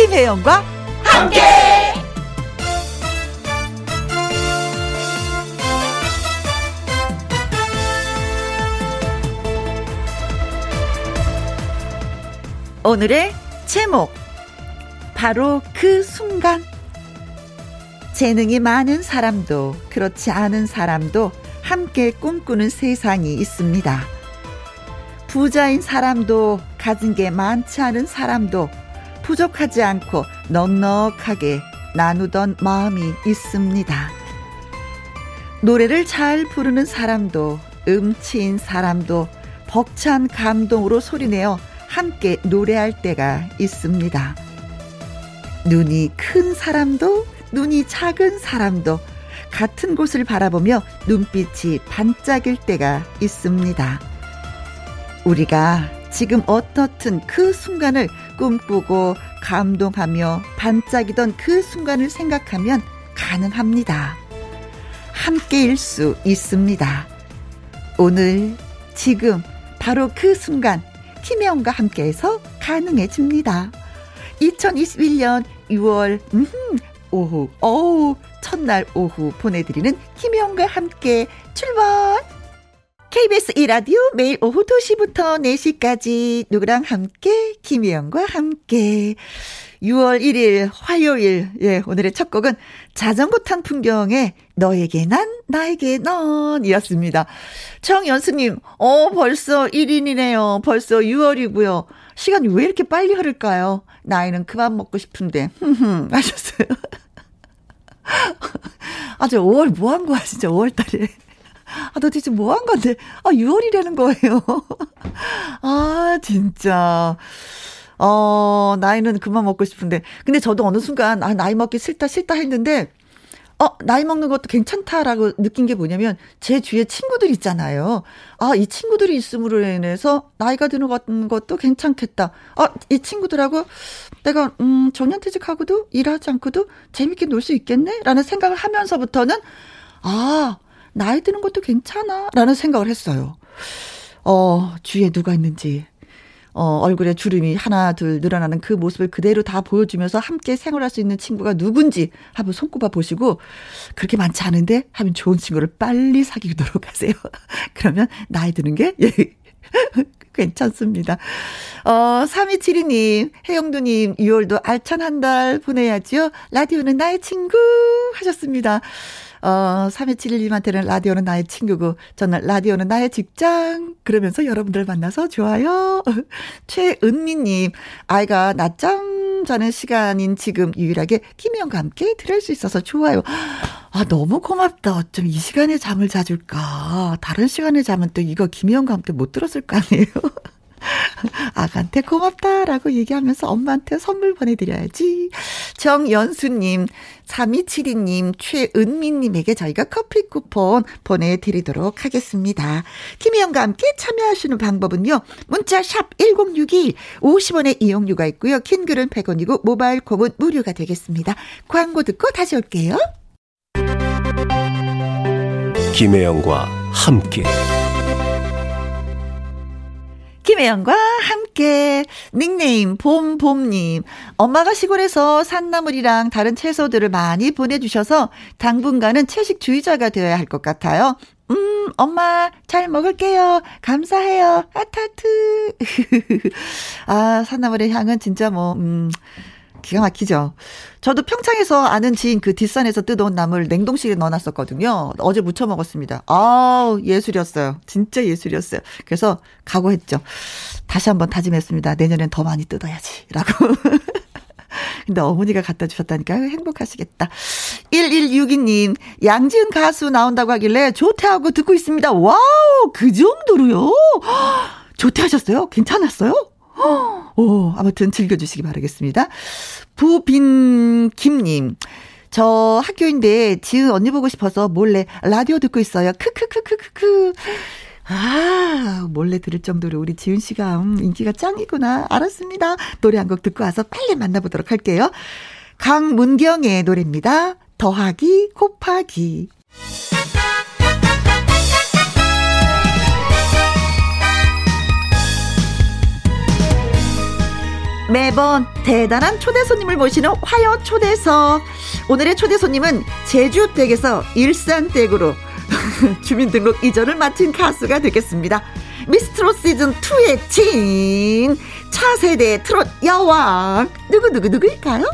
김혜영과 함께. 오늘의 제목, 바로 그 순간. 재능이 많은 사람도 그렇지 않은 사람도 함께 꿈꾸는 세상이 있습니다. 부자인 사람도 가진 게 많지 않은 사람도 부족하지 않고 넉넉하게 나누던 마음이 있습니다. 노래를 잘 부르는 사람도 음치인 사람도 벅찬 감동으로 소리내어 함께 노래할 때가 있습니다. 눈이 큰 사람도 눈이 작은 사람도 같은 곳을 바라보며 눈빛이 반짝일 때가 있습니다. 우리가 지금 어떻든 그 순간을 꿈꾸고 감동하며 반짝이던 그 순간을 생각하면 가능합니다. 함께일 수 있습니다. 오늘, 지금, 바로 그 순간, 김혜영과 함께해서 가능해집니다. 2021년 6월 오후 첫날 오후 보내드리는 김혜영과 함께 출발. KBS 1라디오 매일 오후 2시부터 4시까지 누구랑 함께, 김혜영과 함께. 6월 1일 화요일, 예, 오늘의 첫 곡은 자전거 탄 풍경에 너에게 난 나에게 넌 이었습니다. 정연수님, 벌써 1인이네요. 벌써 6월이고요. 시간이 왜 이렇게 빨리 흐를까요? 나이는 그만 먹고 싶은데 하셨어요. 아, 저 5월 뭐 한 거야 진짜. 5월달에 아, 도대체 뭐 한 건데? 아, 6월이라는 거예요. 아, 진짜. 나이는 그만 먹고 싶은데. 근데 저도 어느 순간, 아, 나이 먹기 싫다 했는데, 나이 먹는 것도 괜찮다라고 느낀 게 뭐냐면, 제 주위에 친구들 있잖아요. 아, 이 친구들이 있음으로 인해서 나이가 드는 것도 괜찮겠다. 아, 이 친구들하고 내가, 정년퇴직하고도 일하지 않고도 재밌게 놀 수 있겠네? 라는 생각을 하면서부터는, 아, 나이 드는 것도 괜찮아 라는 생각을 했어요. 주위에 누가 있는지, 얼굴에 주름이 하나 둘 늘어나는 그 모습을 그대로 다 보여주면서 함께 생활할 수 있는 친구가 누군지 한번 손꼽아 보시고, 그렇게 많지 않은데 하면 좋은 친구를 빨리 사귀도록 하세요. 그러면 나이 드는 게 괜찮습니다. 3272님, 혜영도님, 6월도 알찬 한 달 보내야지요. 라디오는 나의 친구 하셨습니다. 3271님한테는 라디오는 나의 친구고, 저는 라디오는 나의 직장, 그러면서 여러분들 만나서 좋아요. 최은미님, 아이가 낮잠 자는 시간인 지금 유일하게 김혜영과 함께 들을 수 있어서 좋아요. 아, 너무 고맙다. 어쩜 이 시간에 잠을 자줄까. 다른 시간에 자면 또 이거 김혜영과 함께 못 들었을 거 아니에요. 아가한테 고맙다라고 얘기하면서 엄마한테 선물 보내드려야지. 정연수님, 3272님, 최은미님에게 저희가 커피 쿠폰 보내드리도록 하겠습니다. 김혜영과 함께 참여하시는 방법은요, 문자 샵 1061, 50원의 이용료가 있고요, 킹글은 100원이고 모바일 콩은 무료가 되겠습니다. 광고 듣고 다시 올게요. 김혜영과 함께, 김혜영과 함께. 닉네임 봄봄님, 엄마가 시골에서 산나물이랑 다른 채소들을 많이 보내주셔서 당분간은 채식주의자가 되어야 할 것 같아요. 엄마 잘 먹을게요. 감사해요. 아타트. 아, 산나물의 향은 진짜 뭐 기가 막히죠. 저도 평창에서 아는 지인 그 뒷산에서 뜯어온 나물 냉동실에 넣어놨었거든요. 어제 무쳐 먹었습니다. 아우, 예술이었어요. 진짜 예술이었어요. 그래서 각오했죠. 다시 한번 다짐했습니다. 내년엔 더 많이 뜯어야지 라고. 근데 어머니가 갖다 주셨다니까 행복하시겠다. 1162님, 양지은 가수 나온다고 하길래 조퇴하고 듣고 있습니다. 와우, 그 정도로요? 조퇴하셨어요? 괜찮았어요? 오, 아무튼 즐겨주시기 바라겠습니다. 부빈김님, 저 학교인데 지은 언니 보고 싶어서 몰래 라디오 듣고 있어요. 크크크크크크. 아, 몰래 들을 정도로 우리 지은 씨가 인기가 짱이구나. 알았습니다. 노래 한 곡 듣고 와서 빨리 만나보도록 할게요. 강문경의 노래입니다. 더하기 곱하기. 매번 대단한 초대 손님을 모시는 화요 초대석. 오늘의 초대 손님은 제주 댁에서 일산 댁으로 주민등록 이전을 마친 가수가 되겠습니다. 미스트롯 시즌 2의 진 차세대 트롯 여왕 누구일까요?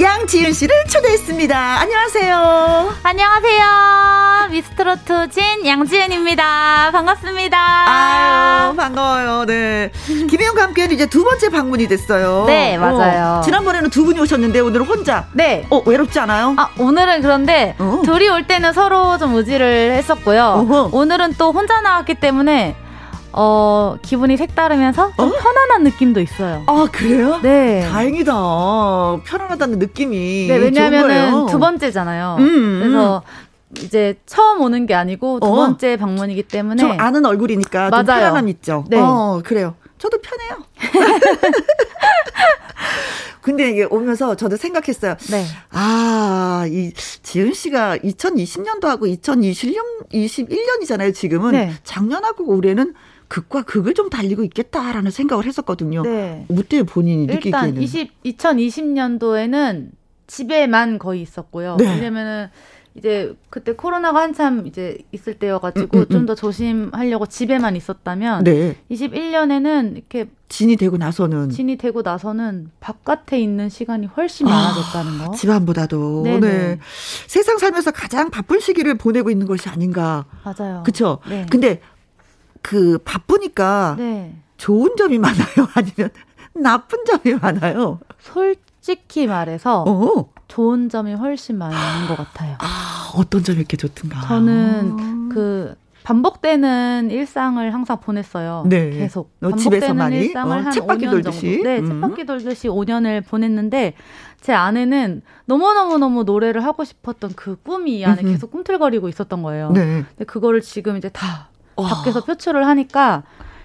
양지은 씨를 초대했습니다. 안녕하세요. 안녕하세요. 미스트로트 진 양지은입니다. 반갑습니다. 아유, 반가워요. 네. 김혜영과 함께는 이제 두 번째 방문이 됐어요. 네, 맞아요. 지난번에는 두 분이 오셨는데 오늘은 혼자. 네. 외롭지 않아요? 아, 오늘은 그런데 둘이 올 때는 서로 좀 의지를 했었고요. 오늘은 또 혼자 나왔기 때문에 기분이 색다르면서 좀 편안한 느낌도 있어요. 아, 그래요? 네. 다행이다. 편안하다는 느낌이. 네, 왜냐하면 두 번째잖아요. 그래서 이제 처음 오는 게 아니고 두 번째 방문이기 때문에. 좀 아는 얼굴이니까 맞아요. 좀 편안함 있죠. 네. 그래요. 저도 편해요. 근데 이게 오면서 저도 생각했어요. 네. 아, 이 지은 씨가 2020년도 하고 2021년이잖아요, 지금은. 네. 작년하고 올해는 극과 극을 좀 달리고 있겠다라는 생각을 했었거든요. 네. 어때요, 본인이 느끼기에는? 일단 2020년도에는 집에만 거의 있었고요. 네. 왜냐면은 이제 그때 코로나가 한참 이제 있을 때여가지고 좀 더 조심하려고 집에만 있었다면, 네. 21년에는 이렇게 진이 되고 나서는 바깥에 있는 시간이 훨씬 많아졌다는 거. 집안보다도. 네. 세상 살면서 가장 바쁜 시기를 보내고 있는 것이 아닌가. 맞아요. 그렇죠. 네. 근데 그 바쁘니까 네. 좋은 점이 많아요, 아니면 나쁜 점이 많아요? 솔직히 말해서 좋은 점이 훨씬 많은 것 같아요. 아, 어떤 점이 이렇게 좋든가? 저는 그 반복되는 일상을 항상 보냈어요. 네. 계속 반복되는 일상을 한 5년 정도. 네, 쳇바퀴 돌듯이 5년을 보냈는데, 제 아내는 너무너무너무 노래를 하고 싶었던 그 꿈이 이 안에 계속 꿈틀거리고 있었던 거예요. 네. 근데 그거를 지금 이제 다 밖에서 표출을 하니까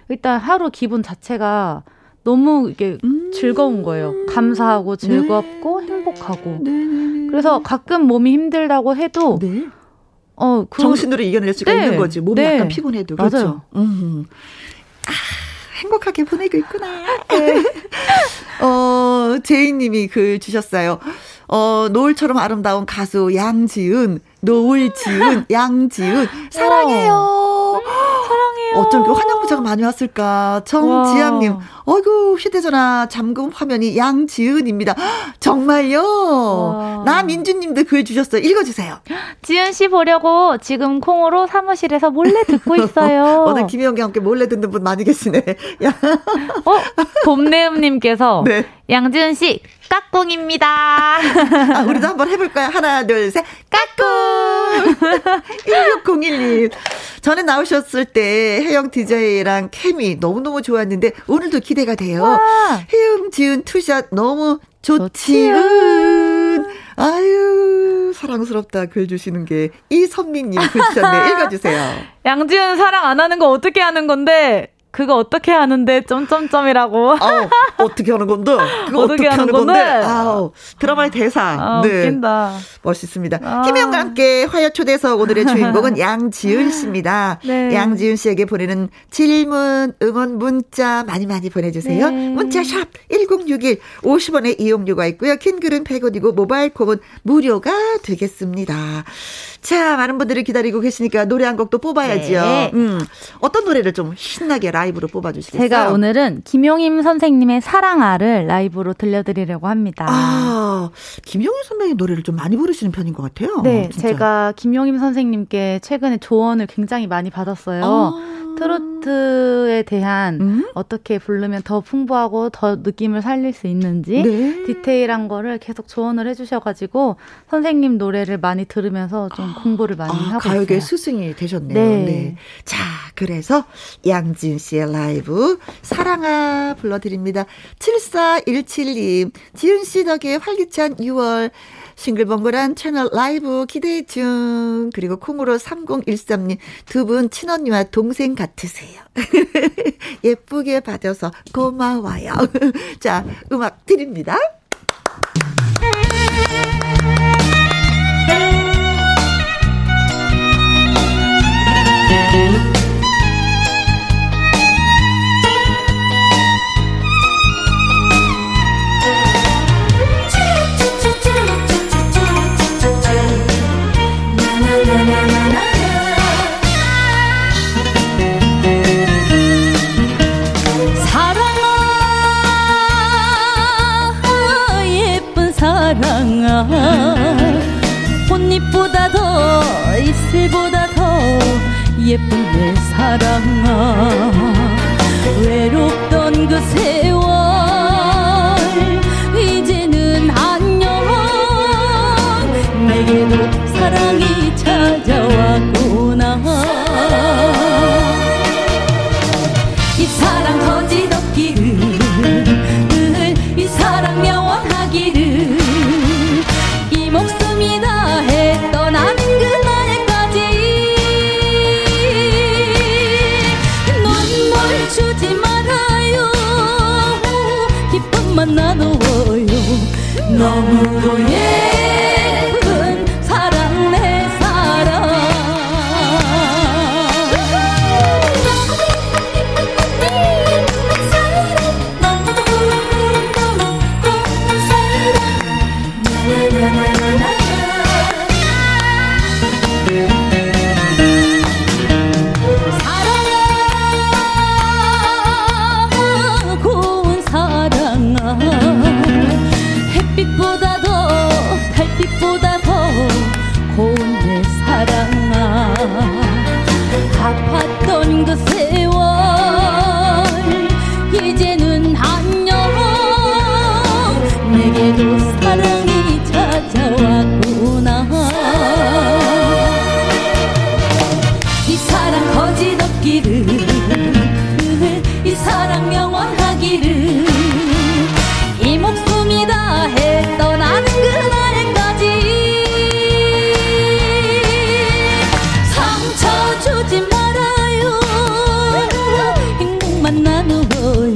일단 하루 기분 자체가 너무 이게 즐거운 거예요. 감사하고 즐겁고 네. 행복하고. 네. 그래서 가끔 몸이 힘들다고 해도 네. 정신으로 이겨낼 수가 네. 있는 거지. 몸이 네. 약간 피곤해도. 맞아요. 그렇죠. 아, 행복하게 보내고 있구나. 네. 제이님이 글 주셨어요. 노을처럼 아름다운 가수 양지은, 양지은 사랑해요. 사랑해요. 어쩜 그 환영 문자가 많이 왔을까. 정지향님, 어이구, 휴대전화 잠금 화면이 양지은입니다. 정말요. 나민주님도 글 주셨어요. 읽어주세요. 지은 씨 보려고 지금 콩으로 사무실에서 몰래 듣고 있어요. 오늘 김희영과 함께 몰래 듣는 분 많이 계시네. 봄내음님께서 네. 양지은 씨 까꿍입니다. 아, 우리도 한번 해볼까요? 하나, 둘, 셋. 까꿍. 16011. 전에 나오셨을 때 혜영 DJ랑 케미 너무너무 좋았는데 오늘도 기대가 돼요. 와. 혜영 지은 투샷 너무 좋지은. 아유, 사랑스럽다. 글 주시는 게 이선미님 글 주셨네. 읽어주세요. 양지은 사랑 안 하는 거 어떻게 하는 건데? 그거 어떻게 하는데 점점점이라고. 아우, 어떻게 하는 건데? 그거 어떻게 하는 건데? 아우, 드라마의 대사. 아, 네. 웃긴다. 멋있습니다. 김혜영과 함께 화요 초대석 오늘의 주인공은 양지은 씨입니다. 네. 양지은 씨에게 보내는 질문, 응원 문자 많이 보내주세요. 네. 문자샵 1061 50원의 이용료가 있고요. 긴 글은 100원이고 모바일 콩은 무료가 되겠습니다. 자, 많은 분들이 기다리고 계시니까 노래 한 곡도 뽑아야지요. 네. 어떤 노래를 좀 신나게 라이브로 뽑아주시겠어요? 제가 오늘은 김용임 선생님의 사랑아를 라이브로 들려드리려고 합니다. 아, 김용임 선생님 노래를 좀 많이 부르시는 편인 것 같아요. 네, 진짜. 제가 김용임 선생님께 최근에 조언을 굉장히 많이 받았어요. 트로트에 대한 어떻게 부르면 더 풍부하고 더 느낌을 살릴 수 있는지 네. 디테일한 거를 계속 조언을 해주셔가지고 선생님 노래를 많이 들으면서 좀 공부를 많이 하고 가요계 있어요. 가요계 스승이 되셨네요. 네. 네. 자, 그래서 양지은 씨의 라이브 사랑아 불러드립니다. 74172님, 지은 씨 덕에 활기찬 6월 싱글벙글한 채널 라이브 기대 중. 그리고 콩으로 3013님, 두 분 친언니와 동생 같으세요. 예쁘게 봐줘서 고마워요. 자, 음악 드립니다. 예쁜 내 사랑아, 외롭던 그 세월 이제는 안녕. 내게도 사랑이 찾아왔구나. 이 사랑 거짓없기를, 이 사랑 영원하기를, 이 목숨이 다해 떠나는 나누어요. 너무도 예쁜 사랑 내 사랑. 사랑아, 고운 사랑아, 햇빛보다 더, 달빛보다 더 고운 내 사랑아, 아팠던 그 세월 이제는 안녕. 내게도 사랑이 찾아왔구나. 이 사랑 거짓 없기를, 이 사랑 영원하기를, 이 목숨이 다해 떠나는 그날까지. 상처 주지 말아요, 행복만 나누어요.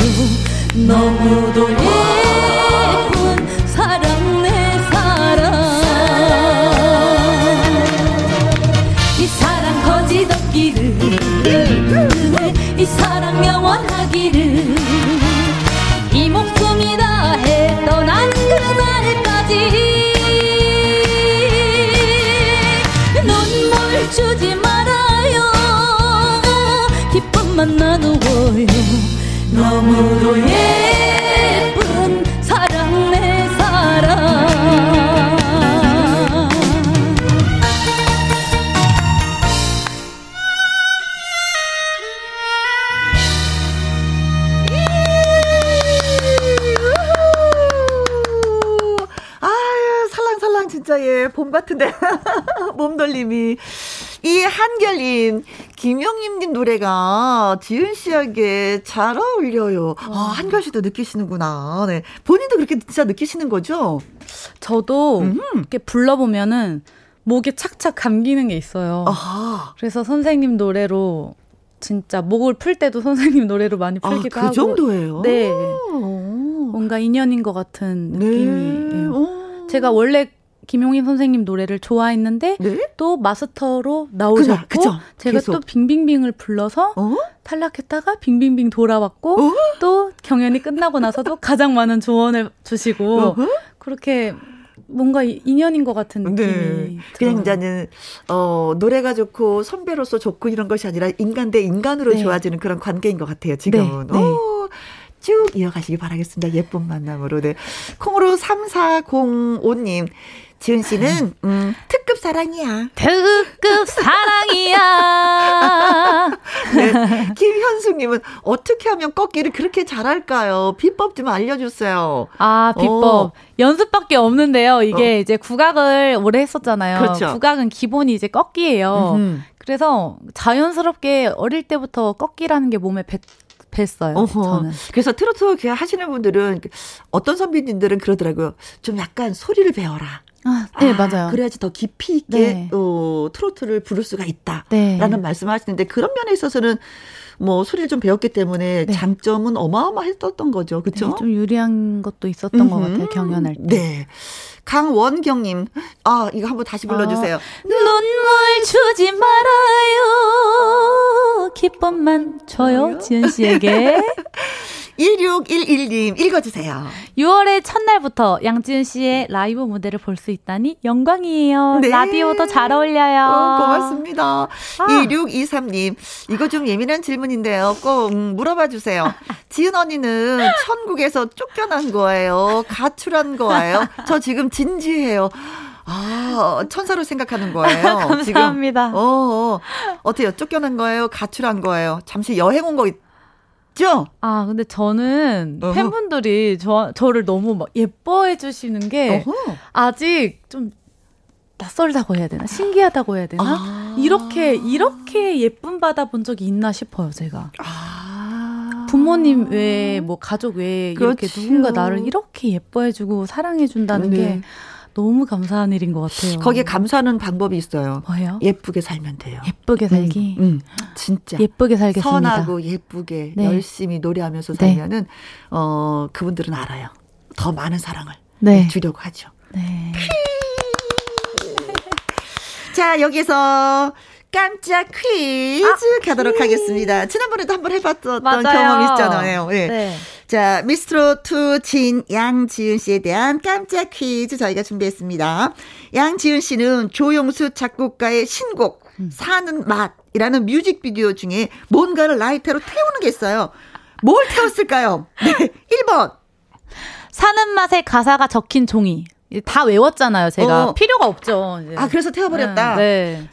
너무도 예쁜 사랑 내 사랑. 이 사랑 거짓 없기를, 이 사랑 영원하기를, 이 목숨이 다해 떠난 그날까지. 눈물 주지 말아요, 기쁨만 나누어요. 너무도 예쁜 사랑 내 사랑. 아유, 살랑살랑 진짜 예, 봄 같은데. 몸돌림이. 이 한결님, 김용임님 노래가 지은 씨에게 잘 어울려요. 아, 한결 씨도 느끼시는구나. 네. 본인도 그렇게 진짜 느끼시는 거죠? 저도 이렇게 불러보면은 목에 착착 감기는 게 있어요. 아하. 그래서 선생님 노래로 진짜 목을 풀 때도 선생님 노래로 많이 풀기도 하고. 그 정도예요? 네. 뭔가 인연인 것 같은 느낌이에요. 오. 제가 원래 김용임 선생님 노래를 좋아했는데 네? 또 마스터로 나오셨고 그쵸. 제가 계속. 또 빙빙빙을 불러서 탈락했다가 빙빙빙 돌아왔고 또 경연이 끝나고 나서도 가장 많은 조언을 주시고 그렇게 뭔가 인연인 것 같은 느낌이 들어요. 그냥 이제는 노래가 좋고 선배로서 좋고 이런 것이 아니라 인간 대 인간으로 네. 좋아지는 그런 관계인 것 같아요 지금은. 네. 쭉 이어가시길 바라겠습니다. 예쁜 만남으로. 네. 콩으로 3405님. 지은 씨는 특급 사랑이야. 특급 사랑이야. 네. 김현숙님은 어떻게 하면 꺾기를 그렇게 잘할까요? 비법 좀 알려주세요. 아, 비법. 연습밖에 없는데요. 이게 이제 국악을 오래 했었잖아요. 그렇죠. 국악은 기본이 이제 꺾기예요. 그래서 자연스럽게 어릴 때부터 꺾기라는 게 몸에 했어요. 저는. 그래서 트로트 하시는 분들은 어떤 선배님들은 그러더라고요. 좀 약간 소리를 배워라. 아, 네, 맞아요. 그래야지 더 깊이 있게 네. 트로트를 부를 수가 있다라는 네. 말씀하시는데 그런 면에 있어서는 뭐 소리를 좀 배웠기 때문에 네. 장점은 어마어마했었던 거죠. 그렇죠? 네, 좀 유리한 것도 있었던 것 같아요. 경연할 때. 네. 강원경님. 아, 이거 한번 다시 불러주세요. 눈물 주지 말아요, 기쁨만 줘요. 지은 씨에게. 1611님 읽어주세요. 6월의 첫날부터 양지은 씨의 라이브 무대를 볼 수 있다니 영광이에요. 네. 라디오도 잘 어울려요. 고맙습니다. 2623님 이거 좀 예민한 질문인데요, 꼭 물어봐 주세요. 지은 언니는 천국에서 쫓겨난 거예요, 가출한 거예요? 저 지금 진지해요. 아, 천사로 생각하는 거예요. 감사합니다. 지금. 어때요? 쫓겨난 거예요? 가출한 거예요? 잠시 여행 온 거 있죠? 아, 근데 저는 팬분들이 저를 너무 막 예뻐해 주시는 게 아직 좀 낯설다고 해야 되나? 신기하다고 해야 되나? 아. 이렇게 예쁨 받아본 적이 있나 싶어요, 제가. 부모님 외에, 뭐, 가족 외에, 이렇게 누군가 나를 이렇게 예뻐해주고 사랑해준다는 게 너무 감사한 일인 것 같아요. 거기에 감사하는 방법이 있어요. 뭐예요? 예쁘게 살면 돼요. 예쁘게 살기? 진짜. 예쁘게 살겠습니다. 선하고 예쁘게 열심히 노래하면서 살면은, 그분들은 알아요. 더 많은 사랑을 주려고 하죠. 네. 자, 여기서 깜짝 퀴즈 가도록 하겠습니다. 지난번에도 한번 해봤던 경험이 있잖아요. 네. 네. 자, 미스트롯2 진 양지은 씨에 대한 깜짝 퀴즈 저희가 준비했습니다. 양지은 씨는 조용수 작곡가의 신곡 사는 맛이라는 뮤직비디오 중에 뭔가를 라이터로 태우는 게 있어요. 뭘 태웠을까요? 네, 1번 사는 맛의 가사가 적힌 종이. 다 외웠잖아요, 제가. 필요가 없죠. 이제. 아, 그래서 태워버렸다. 네.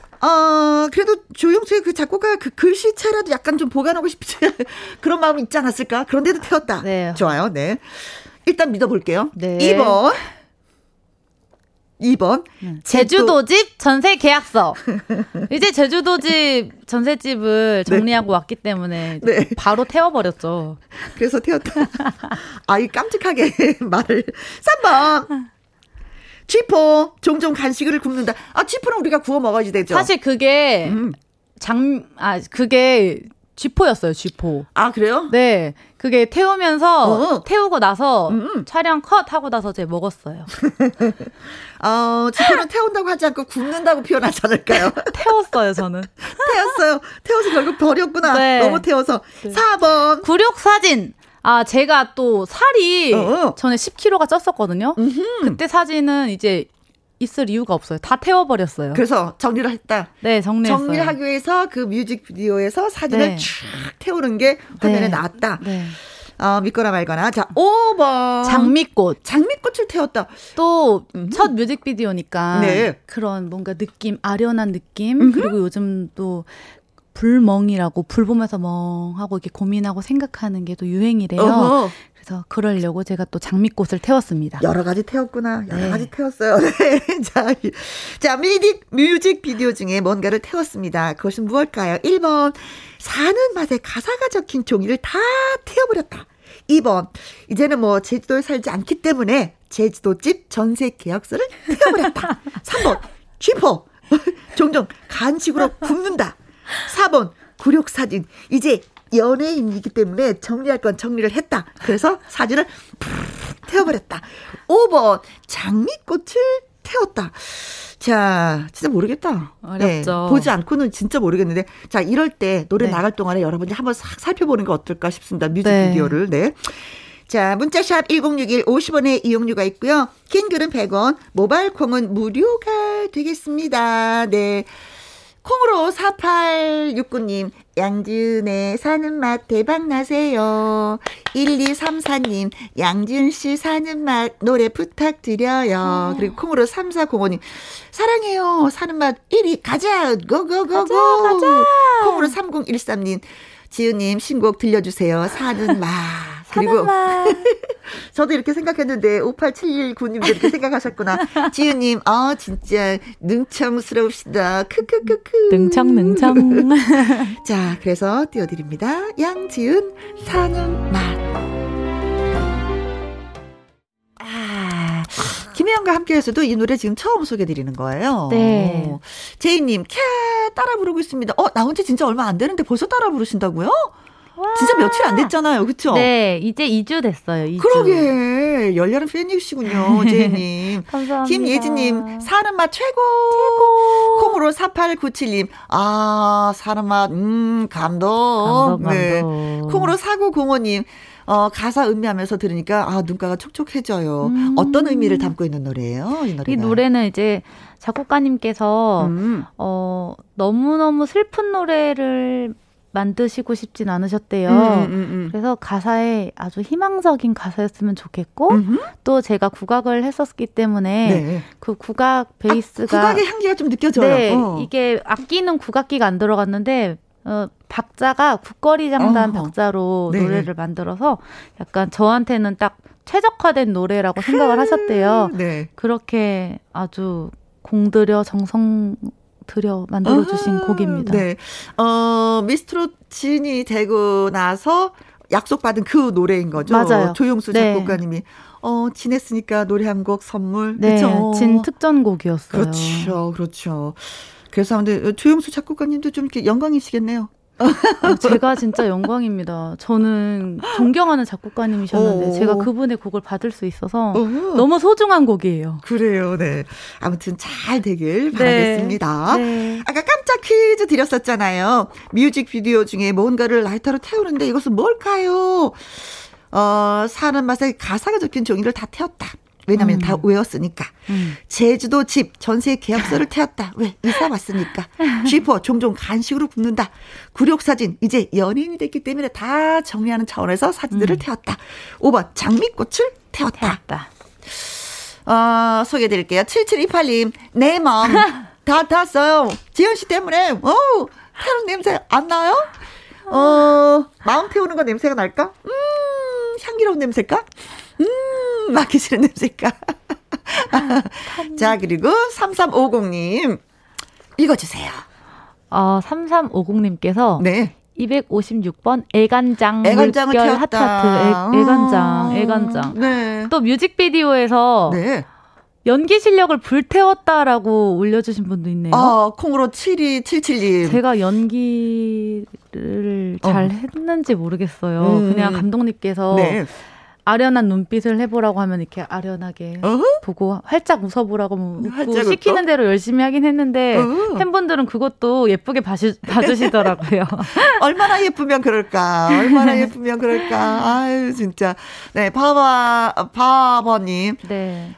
그래도 조용수의 그 작곡가 그 글씨체라도 약간 좀 보관하고 싶지 그런 마음이 있지 않았을까? 그런데도 태웠다. 네. 좋아요. 네. 일단 믿어볼게요. 네. 2번. 제주도집 전세 계약서. 이제 제주도집 전세집을 정리하고 왔기 때문에 바로 태워버렸죠. 그래서 태웠다. 아이, 깜찍하게 말을. 3번. 쥐포 종종 간식을 굽는다. 아, 쥐포는 우리가 구워 먹어야지 되죠. 사실 그게 그게 쥐포였어요. 쥐포. 아, 그래요? 네, 그게 태우면서 태우고 나서 촬영 컷 하고 나서 제가 먹었어요. 쥐포는 태운다고 하지 않고 굽는다고 표현하지 않을까요? 태웠어요, 저는. 태웠어요. 태워서 결국 버렸구나. 네. 너무 태워서. 네. 4번 굴욕 사진. 아, 제가 또 살이 전에 10kg가 쪘었거든요. 그때 사진은 이제 있을 이유가 없어요. 다 태워버렸어요. 그래서 정리를 했다. 네, 정리했어요. 정리하기 위해서 그 뮤직비디오에서 사진을 쭉 태우는 게 화면에 나왔다. 네. 믿거나 말거나. 자, 5번. 장미꽃. 장미꽃을 태웠다. 또 첫 뮤직비디오니까 그런 뭔가 느낌, 아련한 느낌. 그리고 요즘 또 불멍이라고 불 보면서 멍하고 이렇게 고민하고 생각하는 게 또 유행이래요. 그래서 그러려고 제가 또 장미꽃을 태웠습니다. 여러 가지 태웠구나. 여러 가지 태웠어요. 네. 자, 뮤직비디오 중에 뭔가를 태웠습니다. 그것은 무엇일까요? 1번 사는 맛에 가사가 적힌 종이를 다 태워버렸다. 2번 이제는 뭐 제주도에 살지 않기 때문에 제주도집 전세 계약서를 태워버렸다. 3번 쥐포 종종 간식으로 굽는다. 4번 굴욕사진. 이제 연예인이기 때문에 정리할 건 정리를 했다. 그래서 사진을 태워버렸다. 5번 장미꽃을 태웠다. 자, 진짜 모르겠다. 어렵죠. 네, 보지 않고는 진짜 모르겠는데, 자, 이럴 때 노래 나갈 동안에 여러분이 한번 싹 살펴보는 게 어떨까 싶습니다. 뮤직비디오를. 네. 자, 문자샵 1061 50원의 이용료가 있고요. 긴 글은 100원, 모바일 콩은 무료가 되겠습니다. 네. 콩으로 4869님, 양지은의 사는 맛 대박나세요. 1234님, 양지은씨 사는 맛 노래 부탁드려요. 그리고 콩으로 3405님, 사랑해요. 사는 맛 1위 가자. 고고고고. 가자. 콩으로 3013님, 지은님 신곡 들려주세요. 사는 맛. 그리고 저도 이렇게 생각했는데 58719님도 이렇게 생각하셨구나. 지은님, 진짜 능청스러우시다. 크크크크. 능청. 자, 그래서 띄워드립니다. 양지은 사는 맛. 김혜영과 함께해서도 이 노래 지금 처음 소개드리는 거예요. 네. 제이님, 캬 따라 부르고 있습니다. 나온 지 진짜 얼마 안 되는데 벌써 따라 부르신다고요? 진짜 며칠 안 됐잖아요. 그렇죠? 네. 이제 2주 됐어요. 2주. 그러게. 열렬한 팬이시군요. 제이님. 감사합니다. 김예진님. 사는 맛 최고. 콩으로 4897님. 아, 사는 맛. 감동. 네. 콩으로 4905님. 가사 음미하면서 들으니까 눈가가 촉촉해져요. 어떤 의미를 담고 있는 노래예요? 이 노래는 이제 작곡가님께서 너무너무 슬픈 노래를 만드시고 싶진 않으셨대요. 그래서 가사에 아주 희망적인 가사였으면 좋겠고 또 제가 국악을 했었기 때문에 네. 그 국악 베이스가 국악의 향기가 좀 느껴져요. 네, 이게 악기는 국악기가 안 들어갔는데 박자가 국거리 장단 박자로 네. 노래를 만들어서 약간 저한테는 딱 최적화된 노래라고 생각을 하셨대요. 네. 그렇게 아주 공들여 정성 들여 만들어주신 곡입니다. 네, 미스트롯 진이 되고 나서 약속받은 그 노래인 거죠. 맞아요. 조용수 작곡가님이. 네. 진했으니까 노래 한 곡 선물. 네, 그쵸? 진 특전곡이었어요. 그렇죠, 그렇죠. 그래서 근데 조용수 작곡가님도 좀 이렇게 영광이시겠네요. 제가 진짜 영광입니다. 저는 존경하는 작곡가님이셨는데 제가 그분의 곡을 받을 수 있어서 너무 소중한 곡이에요. 그래요. 네. 아무튼 잘 되길 바라겠습니다. 네. 아까 깜짝 퀴즈 드렸었잖아요. 뮤직비디오 중에 뭔가를 라이터로 태우는데 이것은 뭘까요? 사는 맛에 가사가 적힌 종이를 다 태웠다. 왜냐면 다 외웠으니까. 제주도 집 전세 계약서를 태웠다. 왜? 이사 왔으니까. 쥐퍼 종종 간식으로 굽는다. 굴욕사진 이제 연예인이 됐기 때문에 다 정리하는 차원에서 사진들을 태웠다. 5번 장미꽃을 태웠다. 소개해드릴게요. 7728님 내 마음 다 탔어요. 지현씨 때문에 태우는 냄새 안 나요? 마음 태우는 거 냄새가 날까? 향기로운 냄새일까? 막히시는 냄새일까? 자, 그리고 3350님 읽어주세요. 3350님께서 네. 256번 애간장을 태웠다. 하트 애간장. 네. 또 뮤직비디오에서 네. 연기 실력을 불태웠다라고 올려주신 분도 있네요. 콩으로 7277님. 제가 연기를 잘 했는지 모르겠어요. 그냥 감독님께서 네. 아련한 눈빛을 해보라고 하면 이렇게 아련하게 보고 활짝 웃어보라고 웃고 시키는 대로 열심히 하긴 했는데 팬분들은 그것도 예쁘게 봐주시더라고요. 얼마나 예쁘면 그럴까. 아유 진짜. 네, 바버님. 네.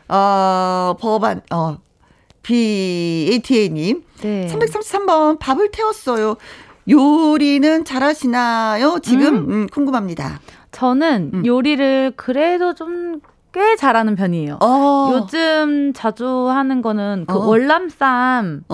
BATA님. 네. 333번 밥을 태웠어요. 요리는 잘하시나요? 지금 궁금합니다. 저는 요리를 그래도 좀 꽤 잘하는 편이에요. 요즘 자주 하는 거는 그 월남쌈을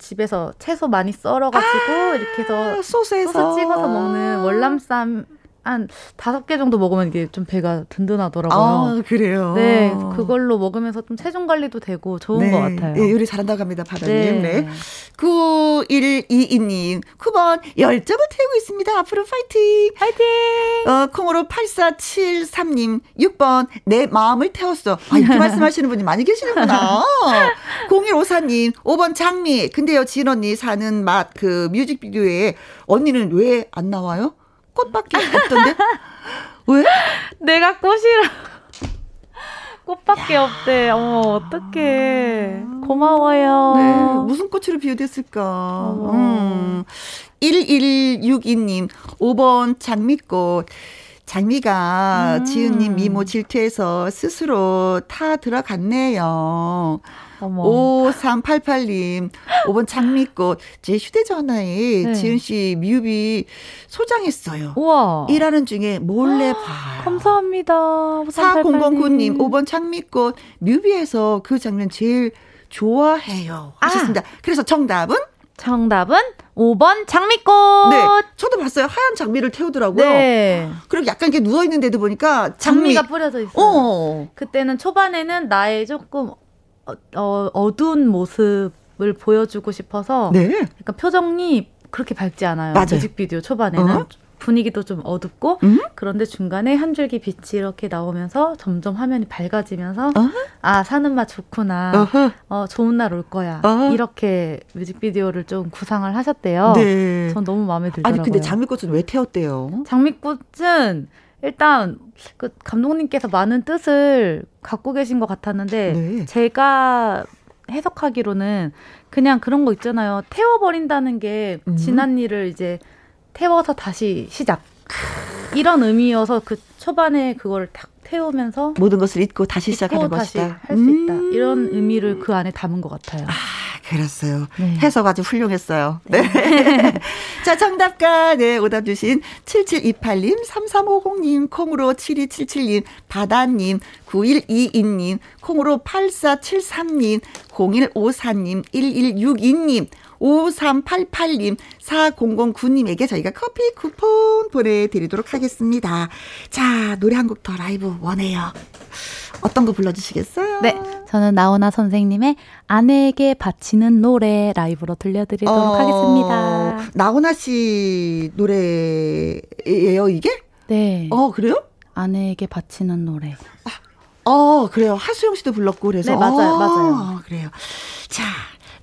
집에서 채소 많이 썰어가지고 이렇게 해서 소스 찍어서 먹는 월남쌈 한 5개 정도 먹으면 이게 좀 배가 든든하더라고요. 그래요? 네, 그걸로 먹으면서 좀 체중 관리도 되고 좋은 네. 것 같아요. 네, 요리 잘한다고 합니다, 바다님. 네. 9122님, 9번 열정을 태우고 있습니다. 앞으로 파이팅! 파이팅! 콩으로 8473님, 6번 내 마음을 태웠어. 이렇게 말씀하시는 분이 많이 계시는구나. 0154님, 5번 장미. 근데요, 진 언니 사는 맛 그 뮤직비디오에 언니는 왜 안 나와요? 꽃밖에 없던데? 왜? 내가 꽃이라 꽃밖에 없대. 어떡해. 고마워요. 네, 무슨 꽃으로 비유됐을까. 1162님 5번 장미꽃. 장미가 지은님 미모 질투해서 스스로 타 들어갔네요. 어머. 5388님 5번 장미꽃. 제 휴대전화에 네. 지은씨 뮤비 소장했어요. 우와. 일하는 중에 몰래 봐요. 감사합니다. 4009님 5번 장미꽃. 뮤비에서 그 장면 제일 좋아해요 하셨습니다. 그래서 정답은 5번 장미꽃. 네, 저도 봤어요. 하얀 장미를 태우더라고요. 네. 그리고 약간 이렇게 누워있는데도 보니까 장미가 뿌려져 있어요. 그때는 초반에는 나의 조금 어두운 모습을 보여주고 싶어서 네. 약간 표정이 그렇게 밝지 않아요. 맞아요. 뮤직비디오 초반에는 분위기도 좀 어둡고 그런데 중간에 한 줄기 빛이 이렇게 나오면서 점점 화면이 밝아지면서 사는 맛 좋구나. 좋은 날 올 거야. 이렇게 뮤직비디오를 좀 구상을 하셨대요. 네. 전 너무 마음에 들더라고요. 아니 근데 장미꽃은 왜 태웠대요? 장미꽃은 일단 그 감독님께서 많은 뜻을 갖고 계신 것 같았는데 네. 제가 해석하기로는 그냥 그런 거 있잖아요. 태워버린다는 게 지난 일을 이제 태워서 다시 시작. 이런 의미여서 그 초반에 그걸 딱 태우면서 모든 것을 잊고 다시 시작하는 것이다. 할 수 있다. 이런 의미를 그 안에 담은 것 같아요. 그랬어요. 네. 해석 아주 훌륭했어요. 네. 자, 정답과 네, 오답 주신 7728님, 3350님, 콩으로 7277님, 바다님, 9122님, 콩으로 8473님, 0154님, 1162님, 5388님, 4009님에게 저희가 커피 쿠폰 보내드리도록 하겠습니다. 자, 노래 한 곡 더 라이브 원해요. 어떤 거 불러주시겠어요? 네, 저는 나오나 선생님의 아내에게 바치는 노래 라이브로 들려드리도록 하겠습니다. 나오나 씨 노래예요, 이게? 네. 그래요? 아내에게 바치는 노래. 그래요. 하수영 씨도 불렀고 그래서. 네, 맞아요, 맞아요. 그래요. 자,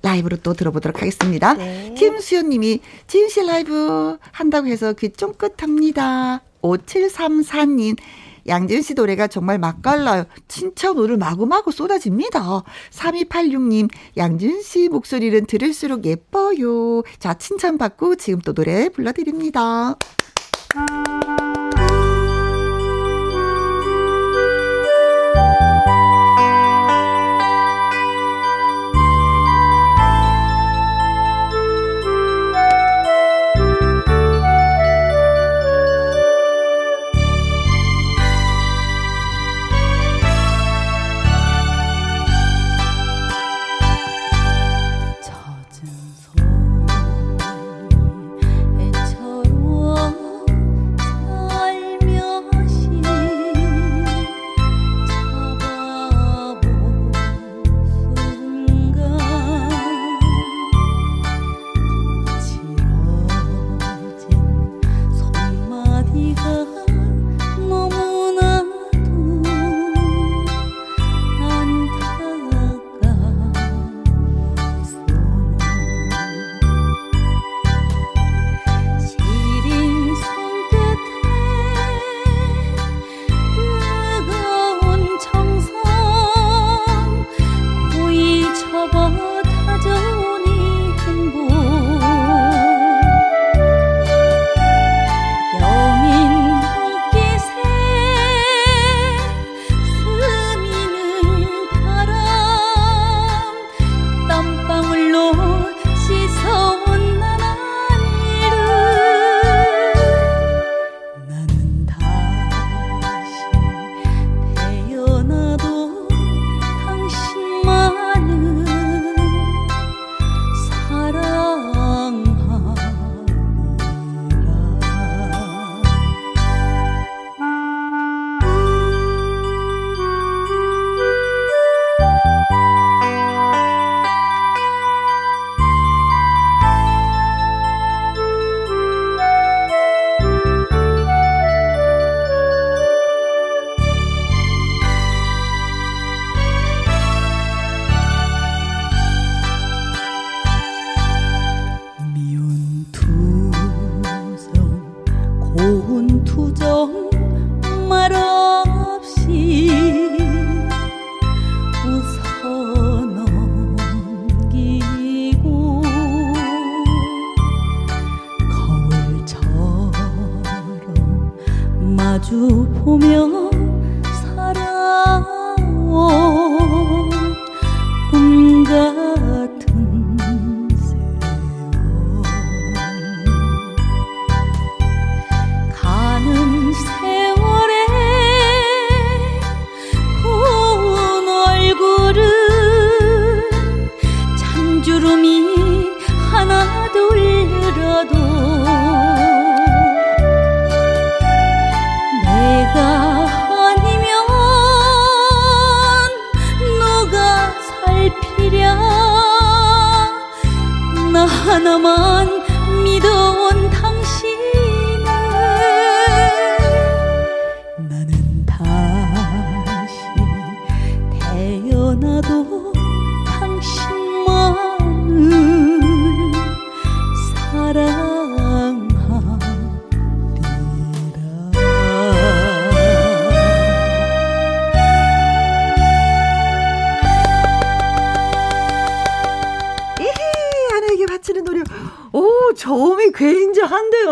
라이브로 또 들어보도록 하겠습니다. 네. 김수연 님이 지은 씨 라이브 한다고 해서 귀 쫑긋합니다. 5734님. 양지은 씨 노래가 정말 맛깔나요. 칭찬오를 마구마구 쏟아집니다. 3286님. 양지은 씨 목소리는 들을수록 예뻐요. 자, 칭찬받고 지금 또 노래 불러드립니다.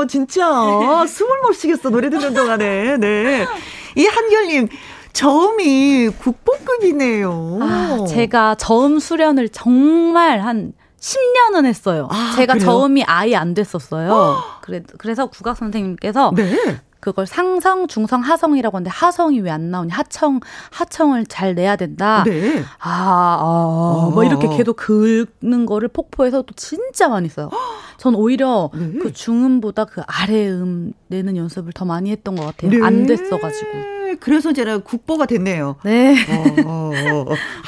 진짜 숨을 못 쉬겠어 노래 듣는 동안에. 네, 이 한결님 저음이 국보급이네요. 제가 저음 수련을 정말 한 10년은 했어요. 아, 제가 그래요? 저음이 아예 안 됐었어요. 허? 그래서 국악 선생님께서 네. 그걸 상성, 중성, 하성이라고 하는데 하성이 왜 안 나오냐? 하청을 잘 내야 된다. 네. 뭐 이렇게 계속 긁는 거를 폭포에서 또 진짜 많이 써요. 전 오히려 네. 그 중음보다 그 아래 음 내는 연습을 더 많이 했던 것 같아요. 네. 안 됐어가지고. 그래서 제가 국보가 됐네요. 네. 아,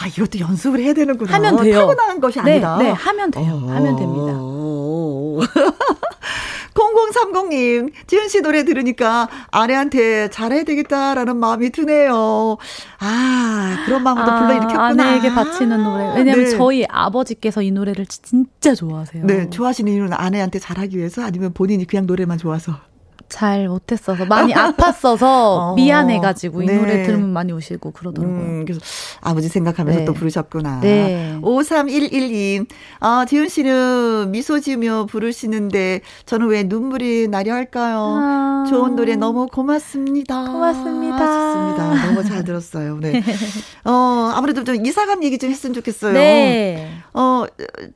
이것도 연습을 해야 되는구나. 하면 돼요. 타고난 것이 네, 아니다. 네, 하면 돼요. 하면 됩니다. 0030님, 지은 씨 노래 들으니까 아내한테 잘해야 되겠다라는 마음이 드네요. 아, 그런 마음도 불러일으켰구나. 아내에게 바치는 노래. 왜냐하면 네. 저희 아버지께서 이 노래를 진짜 좋아하세요. 네, 좋아하시는 이유는 아내한테 잘하기 위해서 아니면 본인이 그냥 노래만 좋아서? 잘 못했어서 많이 아팠어서 미안해가지고 이 네. 노래 들으면 많이 우시고 그러더라고요. 그래서 아버지 생각하면서 네. 또 부르셨구나. 네. 53112님 지은 씨는 미소 지으며 부르시는데 저는 왜 눈물이 나려 할까요? 아. 좋은 노래 너무 고맙습니다. 고맙습니다. 좋습니다. 너무 잘 들었어요. 네. 아무래도 좀 이사간 얘기 좀 했으면 좋겠어요. 네.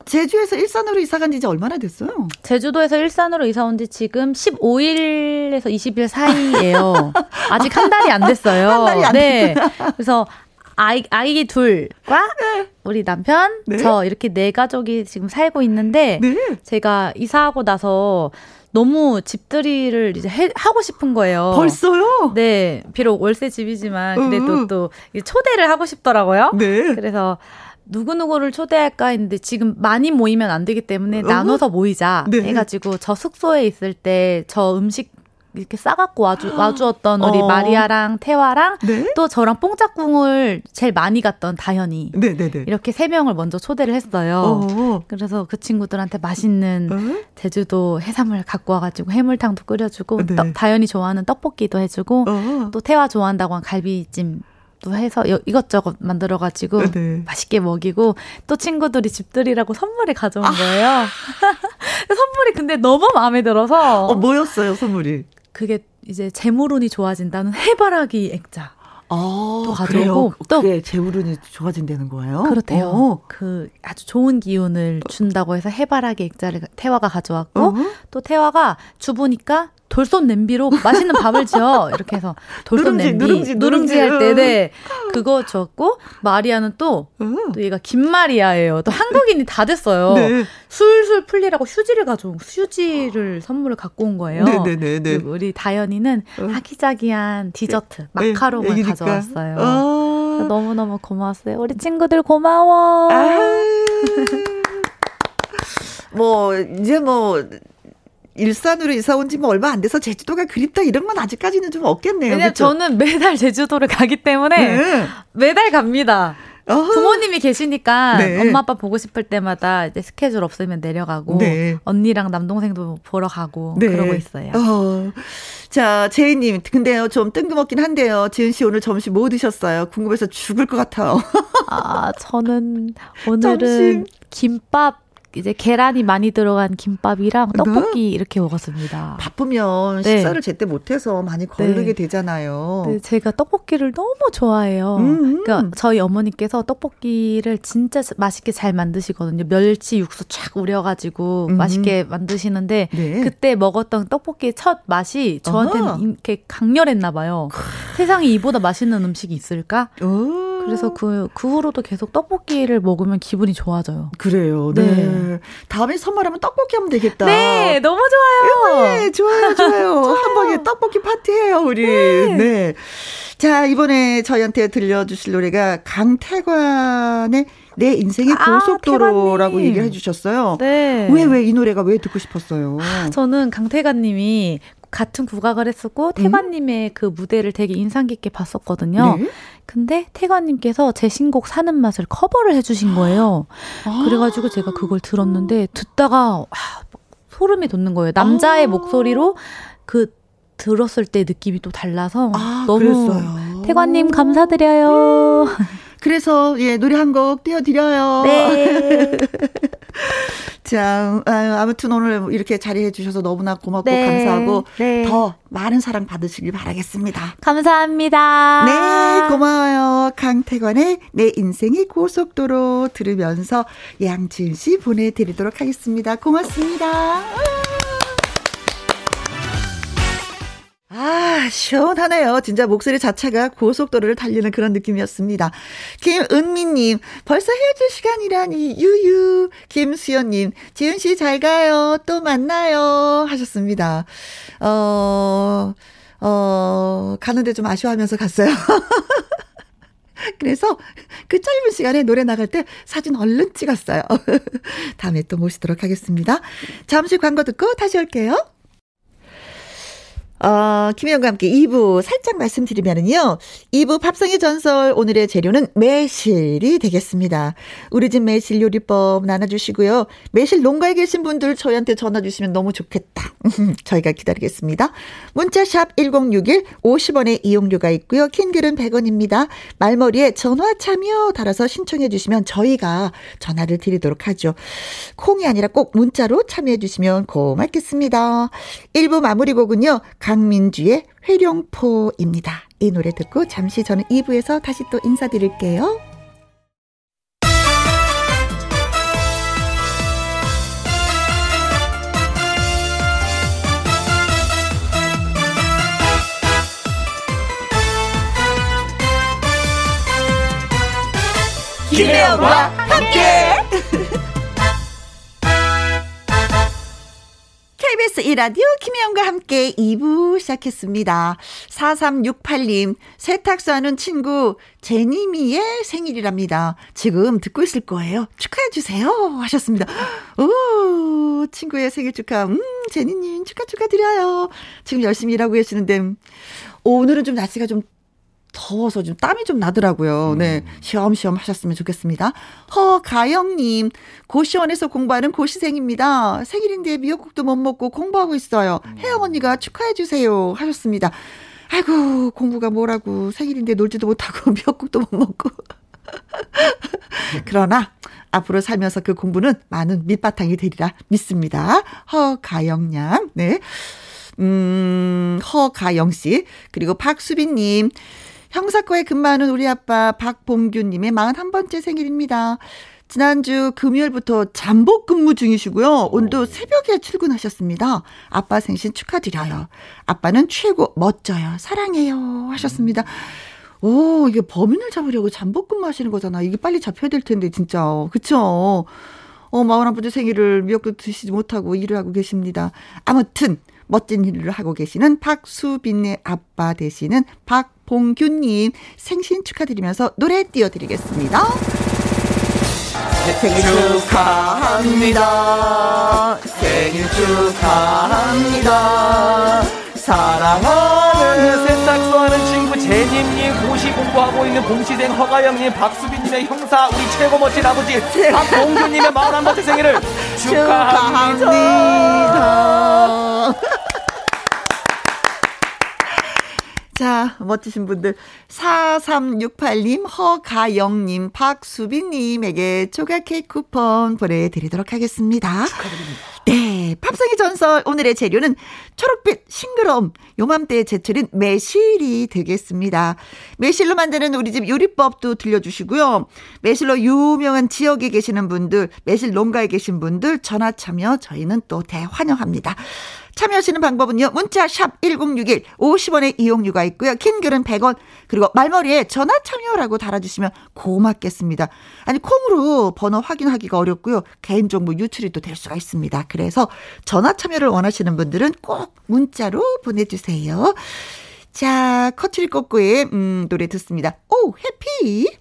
제주에서 일산으로 이사간 지 이제 얼마나 됐어요? 제주도에서 일산으로 이사 온 지 지금 15일 10에서 20일 사이예요. 아직 한 달이 안 됐어요. 한 달이 안 네. 됐구나. 그래서 아이 둘과 네. 우리 남편, 네. 저 이렇게 네 가족이 지금 살고 있는데 네. 제가 이사하고 나서 너무 집들이를 이제 하고 싶은 거예요. 벌써요? 네. 비록 월세 집이지만 그래도 또 초대를 하고 싶더라고요. 네. 그래서 누구누구를 초대할까 했는데 지금 많이 모이면 안 되기 때문에 나눠서 모이자 네. 해가지고 저 숙소에 있을 때 저 음식 이렇게 싸갖고 와주었던 우리 마리아랑 태화랑 네? 또 저랑 뽕짝꿍을 제일 많이 갔던 다현이 네, 네, 네. 이렇게 세 명을 먼저 초대를 했어요. 그래서 그 친구들한테 맛있는 제주도 해산물 갖고 와가지고 해물탕도 끓여주고 네. 다현이 좋아하는 떡볶이도 해주고 또 태화 좋아한다고 한 갈비찜 또 해서 이것저것 만들어가지고 네. 맛있게 먹이고 또 친구들이 집들이라고 선물을 가져온 거예요. 선물이 근데 너무 마음에 들어서 뭐였어요 선물이? 그게 이제 재물운이 좋아진다는 해바라기 액자 또 가져오고 또 그게 재물운이 좋아진다는 거예요? 그렇대요. 그 아주 좋은 기운을 준다고 해서 해바라기 액자를 태화가 가져왔고 또 태화가 주부니까 돌솥 냄비로 맛있는 밥을 지어 이렇게 해서 돌솥 누룽지 할 때 네. 그거 줬고 마리아는 또 얘가 김마리아예요. 또 한국인이 다 됐어요. 네. 술술 풀리라고 휴지를 선물을 갖고 온 거예요. 네. 우리 다현이는 아기자기한 디저트 마카롱을 애기니까. 가져왔어요. 너무너무 고마웠어요. 우리 친구들 고마워. 일산으로 이사 온 지 얼마 안 돼서 제주도가 그립다 이런 건 아직까지는 좀 없겠네요. 왜냐면 그렇죠? 저는 매달 제주도를 가기 때문에 네. 매달 갑니다. 부모님이 계시니까 네. 엄마 아빠 보고 싶을 때마다 이제 스케줄 없으면 내려가고 네. 언니랑 남동생도 보러 가고 네. 그러고 있어요. 자, 제이님 근데요 좀 뜬금없긴 한데요. 지은 씨 오늘 점심 뭐 드셨어요? 궁금해서 죽을 것 같아요. 저는 오늘은 점심. 김밥 이제 계란이 많이 들어간 김밥이랑 떡볶이 이렇게 먹었습니다. 바쁘면 식사를 제때 못해서 많이 거르게 되잖아요. 네, 제가 떡볶이를 너무 좋아해요. 그러니까 저희 어머니께서 떡볶이를 진짜 맛있게 잘 만드시거든요. 멸치 육수 쫙 우려가지고 맛있게 만드시는데 그때 먹었던 떡볶이의 첫 맛이 저한테는 이렇게 강렬했나 봐요. 세상에 이보다 맛있는 음식이 있을까? 그래서 그 후로도 계속 떡볶이를 먹으면 기분이 좋아져요. 그래요. 네. 다음에 선물하면 떡볶이 하면 되겠다. 네. 너무 좋아요. 네. 좋아요. 한방에 떡볶이 파티해요 우리. 네. 자, 이번에 저희한테 들려주실 노래가 강태관의 내 인생의 고속도로라고 얘기해 주셨어요. 네. 왜 이 노래가 왜 듣고 싶었어요? 저는 강태관 님이 같은 국악을 했었고 태관님의 그 무대를 되게 인상 깊게 봤었거든요. 네? 근데 태관님께서 제 신곡 사는 맛을 커버를 해주신 거예요. 그래가지고 제가 그걸 들었는데 듣다가 소름이 돋는 거예요. 남자의 목소리로 그 들었을 때 느낌이 또 달라서 너무 그랬어요. 태관님 감사드려요. 그래서 노래 한 곡 띄워드려요. 네. 자, 아무튼 오늘 이렇게 자리해 주셔서 너무나 고맙고 네. 감사하고 네. 더 많은 사랑 받으시길 바라겠습니다. 감사합니다. 네, 고마워요. 강태관의 내 인생의 고속도로 들으면서 양지은 씨 보내드리도록 하겠습니다. 고맙습니다. 아, 시원하네요. 진짜 목소리 자체가 고속도로를 달리는 그런 느낌이었습니다. 김은미님, 벌써 헤어질 시간이라니, 유유. 김수연님, 지은씨 잘 가요. 또 만나요. 하셨습니다. 가는데 좀 아쉬워하면서 갔어요. 그래서 그 짧은 시간에 노래 나갈 때 사진 얼른 찍었어요. 다음에 또 모시도록 하겠습니다. 잠시 광고 듣고 다시 올게요. 김혜영과 함께 2부 살짝 말씀드리면은요. 2부 밥상의 전설 오늘의 재료는 매실이 되겠습니다. 우리 집 매실 요리법 나눠주시고요. 매실 농가에 계신 분들 저희한테 전화 주시면 너무 좋겠다. 저희가 기다리겠습니다. 문자샵 1061 50원의 이용료가 있고요. 킹글은 100원입니다. 말머리에 전화 참여 달아서 신청해 주시면 저희가 전화를 드리도록 하죠. 콩이 아니라 꼭 문자로 참여해 주시면 고맙겠습니다. 1부 마무리 곡은요. 강민주의 회룡포입니다. 이 노래 듣고 잠시 저는 2부에서 다시 또 인사드릴게요. 김혜영과 함께! KBS 1라디오 김혜영과 함께 2부 시작했습니다. 4368님, 세탁소하는 친구 제니미의 생일이랍니다. 지금 듣고 있을 거예요. 축하해 주세요 하셨습니다. 오, 친구의 생일 축하. 제니님 축하드려요. 지금 열심히 일하고 계시는데 오늘은 좀 날씨가 좀 더워서 좀 땀이 좀 나더라고요. 네. 시험시험 하셨으면 좋겠습니다. 허가영님, 고시원에서 공부하는 고시생입니다. 생일인데 미역국도 못 먹고 공부하고 있어요. 혜영 언니가 축하해주세요. 하셨습니다. 아이고, 공부가 뭐라고 생일인데 놀지도 못하고 미역국도 못 먹고. 그러나, 앞으로 살면서 그 공부는 많은 밑바탕이 되리라 믿습니다. 허가영 양. 네. 허가영 씨. 그리고 박수빈님. 형사과에 근무하는 우리 아빠 박봉규님의 41번째 생일입니다. 지난주 금요일부터 잠복 근무 중이시고요. 오늘도 새벽에 출근하셨습니다. 아빠 생신 축하드려요. 아빠는 최고 멋져요. 사랑해요 하셨습니다. 오, 이게 범인을 잡으려고 잠복 근무하시는 거잖아. 이게 빨리 잡혀야 될 텐데 진짜. 그렇죠? 41번째 생일을 미역도 드시지 못하고 일을 하고 계십니다. 아무튼 멋진 일을 하고 계시는 박수빈의 아빠 되시는 박봉규님 생신 축하드리면서 노래 띄워드리겠습니다. 생일 축하합니다. 생일 축하합니다. 사랑하는 세탁소하는 친구 제니님, 고시 공부하고 있는 봉시생 허가영님, 박수빈님의 형사 우리 최고 멋진 아버지 박봉규님의 41번째 생일을 축하합니다. 자, 멋지신 분들 4368님, 허가영님, 박수빈님에게 조각 케이크 쿠폰 보내드리도록 하겠습니다. 축하드립니다. 네, 팝송의 전설 오늘의 재료는 초록빛 싱그러움 요맘때의 제철인 매실이 되겠습니다. 매실로 만드는 우리 집 요리법도 들려주시고요. 매실로 유명한 지역에 계시는 분들, 매실 농가에 계신 분들 전화 참여 저희는 또 대환영합니다. 참여하시는 방법은요. 문자 샵 1061 50원의 이용료가 있고요. 킹글은 100원. 그리고 말머리에 전화 참여라고 달아주시면 고맙겠습니다. 아니 콩으로 번호 확인하기가 어렵고요. 개인정보 유출이 또 될 수가 있습니다. 그래서 전화 참여를 원하시는 분들은 꼭 문자로 보내주세요. 자, 커트리 꼬꼬의 노래 듣습니다. 오 해피.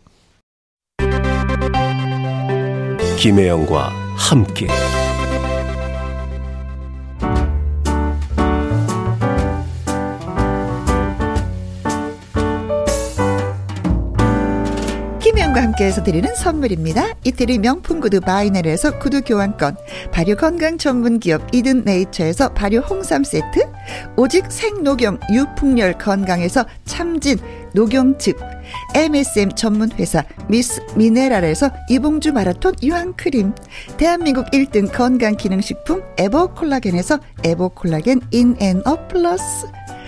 김혜영과 함께. 과 함께해서 드리는 선물입니다. 이태리 명품 구두 바이네르에서 구두 교환권, 발효 건강 전문 기업 이든 네이처에서 발효 홍삼 세트, 오직 생노경 유풍열 건강에서 참진 녹용즙, MSM 전문회사 미스 미네랄에서 이봉주 마라톤 유황크림, 대한민국 1등 건강기능식품 에버콜라겐에서 에버콜라겐 인앤업 플러스,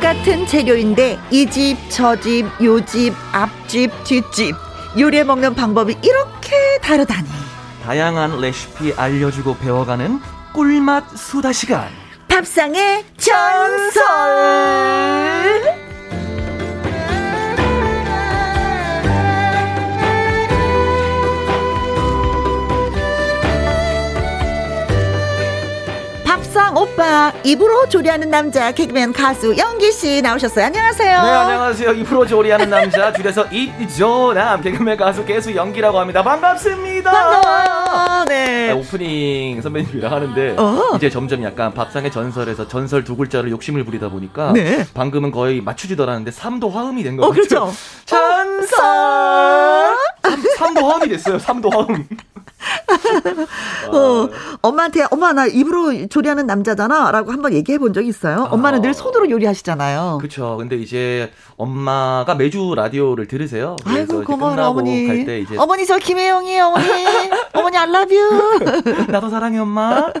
같은 재료인데 이 집, 저 집, 요 집, 앞집, 뒷집 요리해 먹는 방법이 이렇게 다르다니. 다양한 레시피 알려주고 배워가는 꿀맛 수다 시간, 밥상의 전설. 오빠, 입으로 조리하는 남자 개그맨 가수 영기씨 나오셨어요. 안녕하세요. 네, 안녕하세요. 입으로 조리하는 남자 줄여서 입조남 개그맨 가수 개수 영기라고 합니다. 반갑습니다. 반가워요. 네. 오프닝 선배님이랑 하는데 이제 점점 약간 밥상의 전설에서 전설 두 글자를 욕심을 부리다 보니까 네. 방금은 거의 맞추지도 않았는데 3도 화음이 된 것 같아요. 그렇죠. 전설 3도 화음이 됐어요. 3도 화음. 엄마한테 엄마 나 입으로 조리하는 남자잖아 라고 한번 얘기해 본 적이 있어요? 엄마는 늘 손으로 요리하시잖아요. 그렇죠. 근데 이제 엄마가 매주 라디오를 들으세요. 아이고 고마워라 어머니. 갈 때 이제 어머니 저 김혜영이에요 어머니. 어머니 I love you. 나도 사랑해 엄마.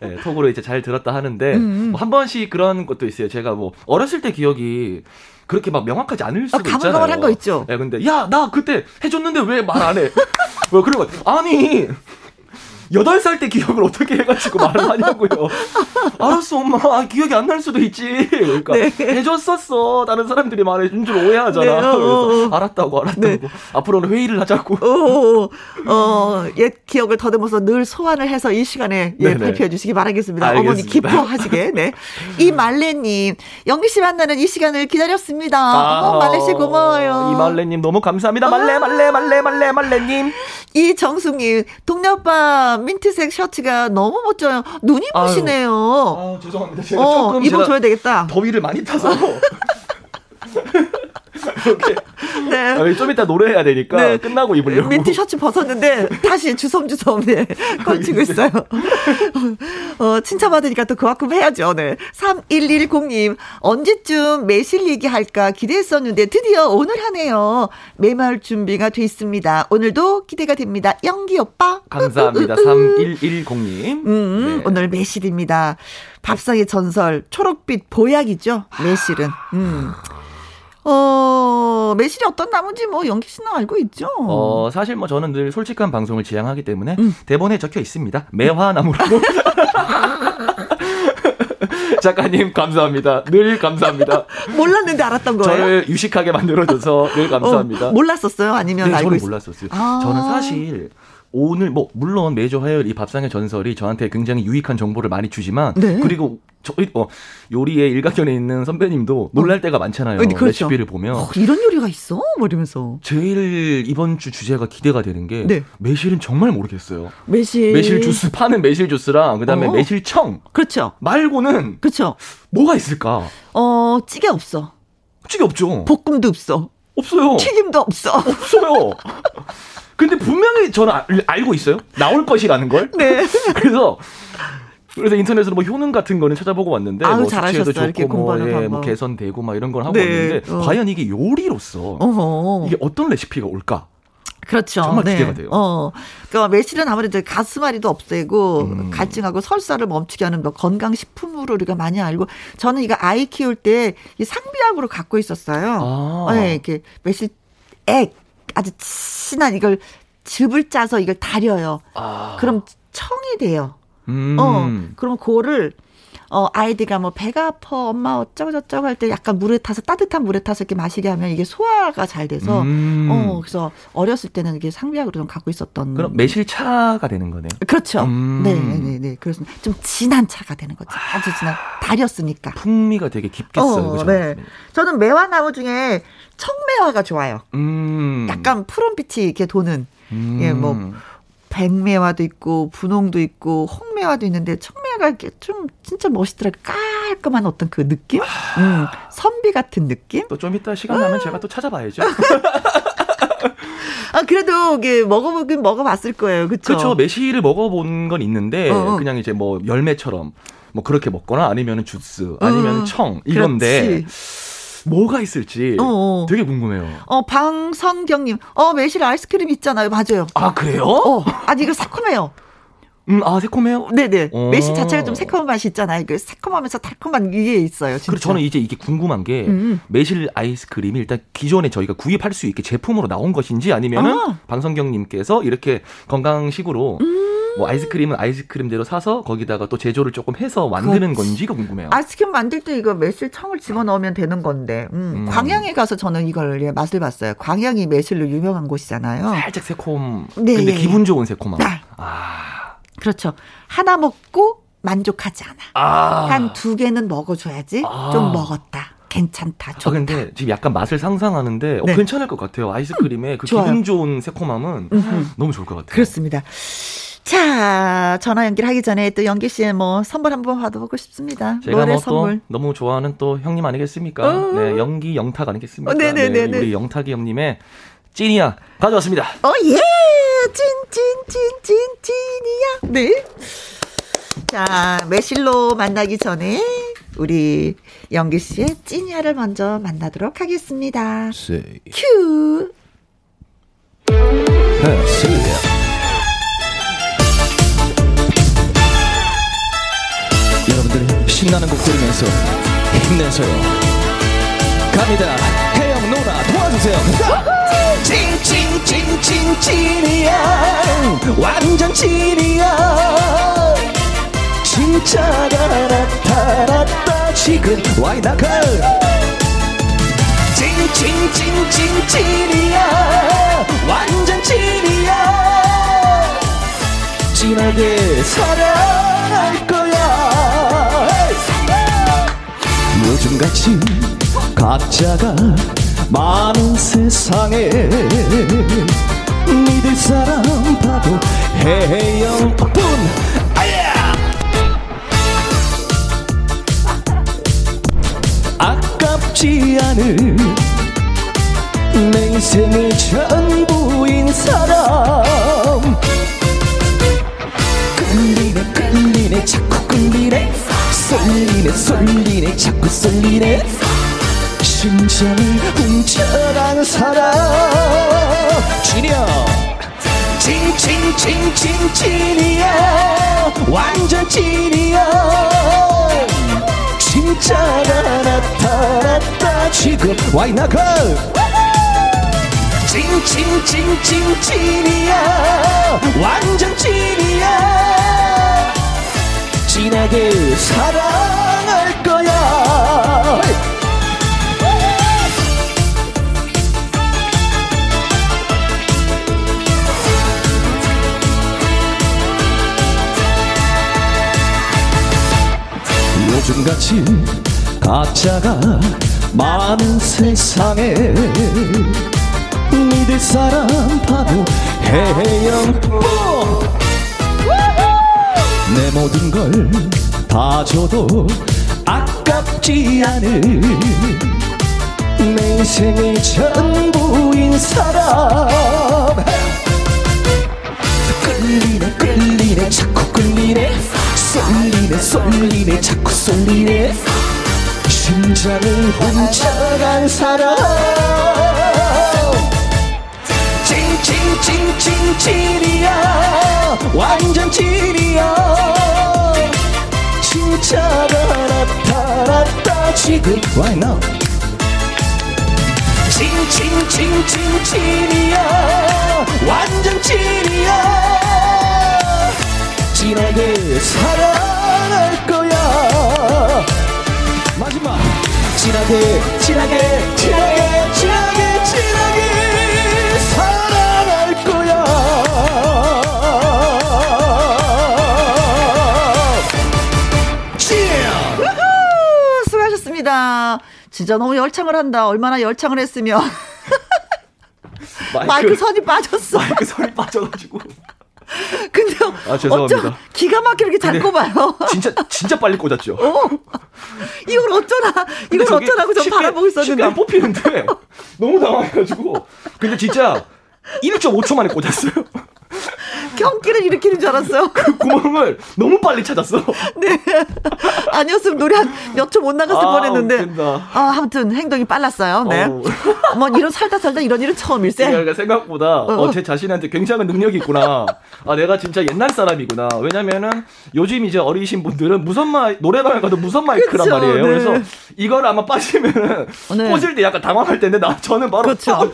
네, 톡으로 이제 잘 들었다 하는데 뭐 한 번씩 그런 것도 있어요. 제가 뭐 어렸을 때 기억이 그렇게 막 명확하지 않을 수도 있잖아요. 가물가물한 거 있죠. 네, 근데 야 나 그때 해줬는데 왜 말 안 해? 뭐 그런 거 아니 8살 때 기억을 어떻게 해가지고 말을 하냐고요. 알았어 엄마 기억이 안 날 수도 있지. 그러니까 네. 해줬었어. 다른 사람들이 말해준 줄 오해하잖아. 네, 그래서 알았다고 네. 앞으로는 회의를 하자고. 옛 기억을 더듬어서 늘 소환을 해서 이 시간에 예, 발표해 주시기 바라겠습니다. 알겠습니다. 어머니 기뻐하시게. 네. 이 말레님 영기씨 만나는 이 시간을 기다렸습니다. 말레씨 고마워요. 이 말레님 너무 감사합니다. 말레님. 이 정숙님 동네 오빠 민트색 셔츠가 너무 멋져요. 눈이 부시네요. 죄송합니다. 제가 조금 입어줘야 되겠다. 더위를 많이 타서. 이렇게. 네. 좀 이따 노래해야 되니까 네. 끝나고 입으려고. 민트 셔츠 벗었는데 다시 주섬주섬 네. 걸치고 있어요. 칭찬받으니까 또 그만큼 해야죠. 네. 3110님 언제쯤 매실 얘기할까 기대했었는데 드디어 오늘 하네요. 매말 준비가 돼 있습니다. 오늘도 기대가 됩니다. 영기 오빠 감사합니다. 3110님 네. 오늘 매실입니다. 밥상의 전설 초록빛 보약이죠. 매실은 매실이 어떤 나무인지 뭐 영기 씨는 알고 있죠? 사실 뭐 저는 늘 솔직한 방송을 지향하기 때문에 대본에 적혀 있습니다. 매화나무라고. 작가님 감사합니다. 늘 감사합니다. 몰랐는데 알았던 거예요? 저를 유식하게 만들어줘서 늘 감사합니다. 몰랐었어요? 아니면 네, 알고 저는 몰랐었어요. 아~ 저는 사실 오늘 뭐 물론 매주 화요일 이 밥상의 전설이 저한테 굉장히 유익한 정보를 많이 주지만 네. 그리고 저희 요리의 일가견에 있는 선배님도 놀랄 때가 많잖아요. 그렇죠. 레시피를 보면 이런 요리가 있어? 이러면서 제일 이번 주 주제가 기대가 되는 게 네. 매실은 정말 모르겠어요. 매실 주스 파는 매실 주스랑 그다음에 매실청 그렇죠. 말고는 그렇죠. 뭐가 있을까? 찌개 없어. 찌개 없죠. 볶음도 없어. 없어요. 튀김도 없어. 없어요. 근데 분명히 저는 알고 있어요. 나올 것이라는 걸. 네. 그래서 인터넷으로 뭐 효능 같은 거는 찾아보고 왔는데 아유, 뭐 수치에도 좋고 뭐 개선되고 막 이런 걸 하고 왔는데 네. 과연 이게 요리로서 이게 어떤 레시피가 올까? 그렇죠. 정말 기대가 네. 돼요. 그러니까 매실은 아무래도 가스마리도 없애고 갈증하고 설사를 멈추게 하는 뭐 건강식품으로 우리가 많이 알고 저는 이거 아이 키울 때 이 상비약으로 갖고 있었어요. 아. 네, 이렇게 매실 액 아주 진한 이걸 즙을 짜서 이걸 달여요. 아. 그럼 청이 돼요. 그럼 그거를 아이들이 뭐 배가 아파 엄마 어쩌고저쩌고 할 때 약간 물에 타서 따뜻한 물에 타서 이렇게 마시게 하면 이게 소화가 잘 돼서 그래서 어렸을 때는 이게 상비약으로 좀 갖고 있었던. 그럼 매실차가 되는 거네요. 그렇죠. 네. 그래서 좀 진한 차가 되는 거죠. 아주 진한 달였으니까. 풍미가 되게 깊겠어요. 그렇죠? 네. 저는 매화나무 중에 청매화가 좋아요. 약간 푸른빛이 이렇게 도는 예 뭐. 백매화도 있고 분홍도 있고 홍매화도 있는데 청매화가 이렇게 좀 진짜 멋있더라고요. 깔끔한 어떤 그 느낌? 선비 같은 느낌? 또 좀 이따 시간 나면 제가 또 찾아봐야죠. 아 그래도 이게 먹어보긴 먹어봤을 거예요. 그렇죠. 매실을 먹어본 건 있는데 그냥 이제 뭐 열매처럼 뭐 그렇게 먹거나 아니면 주스 아니면 청 이건데. 그렇지. 뭐가 있을지 되게 궁금해요. 방성경님, 매실 아이스크림 있잖아요. 맞아요. 아 그래요? 아니 이거 새콤해요. 아 새콤해요? 네네. 매실 자체가 좀 새콤한 맛이 있잖아요. 그 새콤하면서 달콤한 위에 있어요. 진짜. 그리고 저는 이제 이게 궁금한 게 매실 아이스크림이 일단 기존에 저희가 구입할 수 있게 제품으로 나온 것인지 아니면은 방성경님께서 이렇게 건강식으로. 뭐 아이스크림은 아이스크림대로 사서 거기다가 또 제조를 조금 해서 만드는 건지가 궁금해요. 아이스크림 만들 때 이거 매실청을 집어넣으면 되는 건데 광양에 가서 저는 이걸 예, 맛을 봤어요. 광양이 매실로 유명한 곳이잖아요. 살짝 새콤. 네. 근데 기분 좋은 새콤함. 아. 그렇죠. 하나 먹고 만족하지 않아. 한 두 개는 먹어줘야지 좀 먹었다. 괜찮다. 좋다. 근데 지금 약간 맛을 상상하는데 네. 괜찮을 것 같아요. 아이스크림에 그 좋아요. 기분 좋은 새콤함은 너무 좋을 것 같아요. 그렇습니다. 자, 전화 연결하기 전에 또 연기 씨의 뭐 선물 한번 받아보고 싶습니다. 제가 뭐 또 너무 좋아하는 또 형님 아니겠습니까? 네, 연기 영탁 아니겠습니까? 네네네. 네, 우리 영탁이 형님의 찐이야 가져왔습니다. 예, 찐이야. 네. 자, 매실로 만나기 전에 우리 연기 씨의 찐이야를 먼저 만나도록 하겠습니다. 큐. 신나는 곡 들으면서 힘내세요. 갑니다. 혜영 누나 도와주세요. 찐이야 완전 찐이야 진짜가 나타났다 지금 와이 나가 찐이야 완전 찐이야 진하게 사랑할 거야 요즘같이 가짜가 많은 세상에 믿을 사람 바로 혜영뿐 아야 아깝지 않은 내 인생을 전부인 사람 끌리네 자꾸 끌리네 쏠리네 자꾸 쏠리네 심장을 훔쳐간 사람 진이야 찐이야 완전 찐이야 진짜가 나타났다. 지금 와이 나가 찐이야 완전 찐이야. 진하게 사랑할 거야. 요즘같이 가짜가 많은 세상에 믿을 사람 바로 해영 내 모든 걸 다 줘도 아깝지 않은 내 인생의 전부인 사람. 끌리네 자꾸 끌리네 쏠리네 자꾸 쏠리네 심장을 훔쳐간 사람. 찐이야 완전 찐이야. 진짜가 나타났다. 지금 right now 찐이야 완전 찐이야. 진하게 사랑할 거야. 마지막 진하게 사랑할 거야. 진짜 너무 열창을 한다. 얼마나 열창을 했으면 마이크 선이 빠졌어. 마이크 선이 빠져가지고. 근데 죄송합니다. 기가 막히게 이렇게 잘 꼽아요. 진짜 빨리 꽂았죠. 이걸 어쩌라고 전 바라보고 있었는데. 쉽게 안 뽑히는데 너무 당황해가지고. 근데 진짜 1.5초 만에 꽂았어요. 경기를 일으키는 줄 알았어요. 그 구멍을 너무 빨리 찾았어. 네. 아니었으면 노래 한 몇 초 못 나갔을 뻔했는데. 웃긴다. 아무튼 행동이 빨랐어요. 네. 뭐 이런 살다 이런 일은 처음일세. 그러니까 생각보다 제 자신한테 굉장한 능력이 있구나. 아 내가 진짜 옛날 사람이구나. 왜냐면은 요즘 이제 어리신 분들은 노래방에 가도 무선 마이크란 그쵸, 말이에요. 네. 그래서 이걸 아마 빠지면은 꽂을 때 약간 당황할 텐데 저는 바로 그렇죠.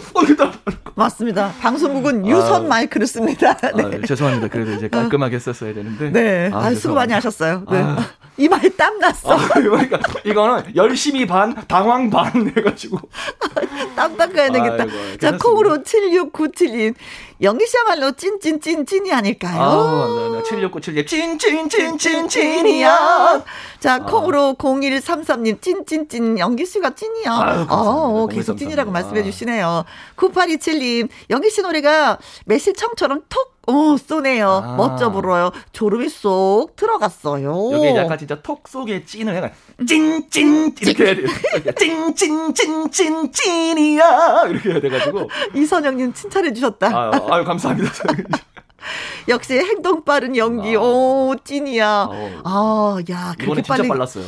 맞습니다. 방송국은 유선 마이크를 씁니다. 네. 죄송합니다. 그래도 이제 깔끔하게 했었어야 되는데. 네. 수고 많이 하셨어요. 네. 이마에 땀 났어. 그러니까 이거는 열심히 반, 당황 반 해가지고. 땀 닦아야 되겠다. 자, 콩으로 76972. 영희씨야말로 찐이 아닐까요? 아, 76972. 찐이야. 자, 콩으로 0133님. 찐. 영희씨가 찐이야. 계속 찐이라고 말씀해 주시네요. 9827님. 영희씨 노래가 매실청처럼 톡. 오, 쏘네요. 멋져 불어요. 졸음이 쏙 들어갔어요. 여기 약간 진짜 턱 속에 찐을 약간 찐 이렇게 해야 돼요. 찐이야 이렇게 해야 돼가지고. 이선영님 칭찬해 주셨다. 아유 감사합니다. 역시 행동 빠른 연기. 오 찐이야. 야 그렇게 빨리 진짜 빨랐어요.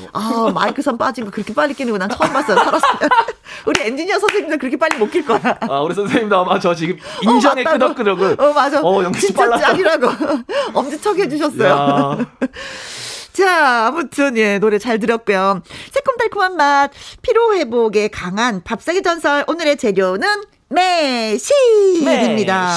마이크 선 빠진 거 그렇게 빨리 끼는 거 난 처음 봤어요. 살았어요. 우리 엔지니어 선생님들 그렇게 빨리 못 낄 거야. 우리 선생님들 아마 저 지금 인정의 끄덕끄덕을. 맞아. 진짜 짱이라고 엄지척 해주셨어요. 자, 아무튼, 노래 잘 들었고요. 새콤달콤한 맛, 피로회복에 강한 밥상의 전설. 오늘의 재료는 매실입니다.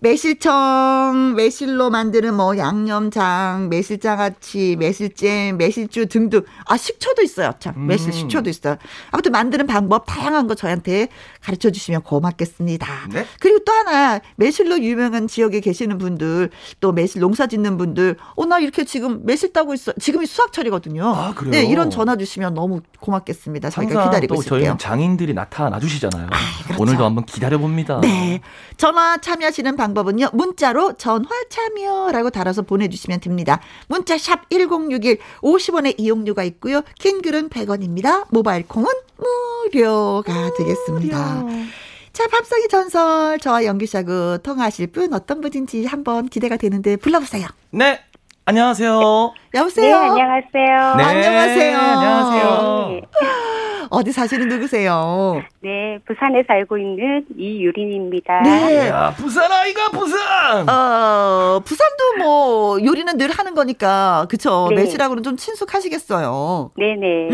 매실청, 매실로 만드는 양념장, 매실장아찌, 매실잼, 매실주 등등. 식초도 있어요. 참. 매실 식초도 있어요. 아무튼 만드는 방법 다양한 거 저희한테 가르쳐 주시면 고맙겠습니다. 네? 그리고 또 하나 매실로 유명한 지역에 계시는 분들 또 매실 농사 짓는 분들 나 이렇게 지금 매실 따고 있어. 지금이 수확철이거든요. 그래요? 네, 이런 전화 주시면 너무 고맙겠습니다. 저희가 기다리고 있을게요. 저희는 장인들이 나타나 주시잖아요. 그렇죠. 오늘도 한번 기다려봅니다. 네, 전화 참여하시는 방법은요. 문자로 전화 참여라고 달아서 보내주시면 됩니다. 문자 샵 1061 50원의 이용료가 있고요. 긴 글은 100원입니다. 모바일 콩은 무료가 되겠습니다. 자, 밥상의 전설 저와 영규씨하고 통화하실 분 어떤 분인지 한번 기대가 되는데 불러보세요. 네. 안녕하세요. 여보세요. 네. 안녕하세요. 네. 안녕하세요. 어디 사시는 누구세요? 네, 부산에 살고 있는 이유린입니다. 네, 야, 부산 아이가 부산. 부산도 뭐 요리는 늘 하는 거니까 그쵸? 네. 매실하고는 좀 친숙하시겠어요. 네네.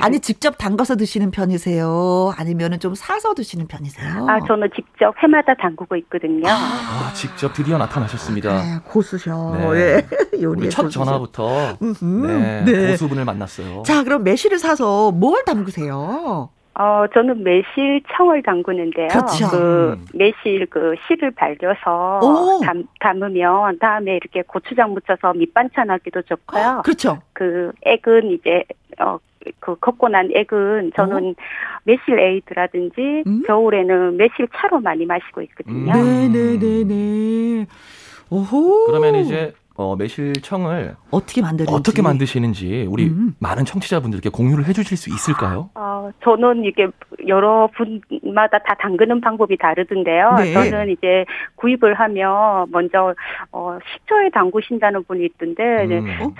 아니 직접 담가서 드시는 편이세요? 아니면은 좀 사서 드시는 편이세요? 아, 저는 직접 해마다 담그고 있거든요. 아, 직접 드디어 나타나셨습니다. 네, 고수셔. 네. 네. 우리 첫 고수셔. 전화부터 네, 네. 고수분을 만났어요. 자, 그럼 매실을 사서 뭘 담그세요? 저는 매실 청을 담그는데요. 그렇죠. 매실 씨를 발려서 담으면 다음에 이렇게 고추장 묻혀서 밑반찬하기도 좋고요. 그렇죠. 액은 이제 걷고 난 액은 저는 매실 에이드라든지 겨울에는 매실 차로 많이 마시고 있거든요. 네네네네. 오호. 그러면 이제 매실청을 어떻게 만드시는지 우리 많은 청취자분들께 공유를 해주실 수 있을까요? 저는 이게 여러 분마다 다 담그는 방법이 다르던데요. 네. 저는 이제 구입을 하면 먼저 식초에 담그신다는 분이 있던데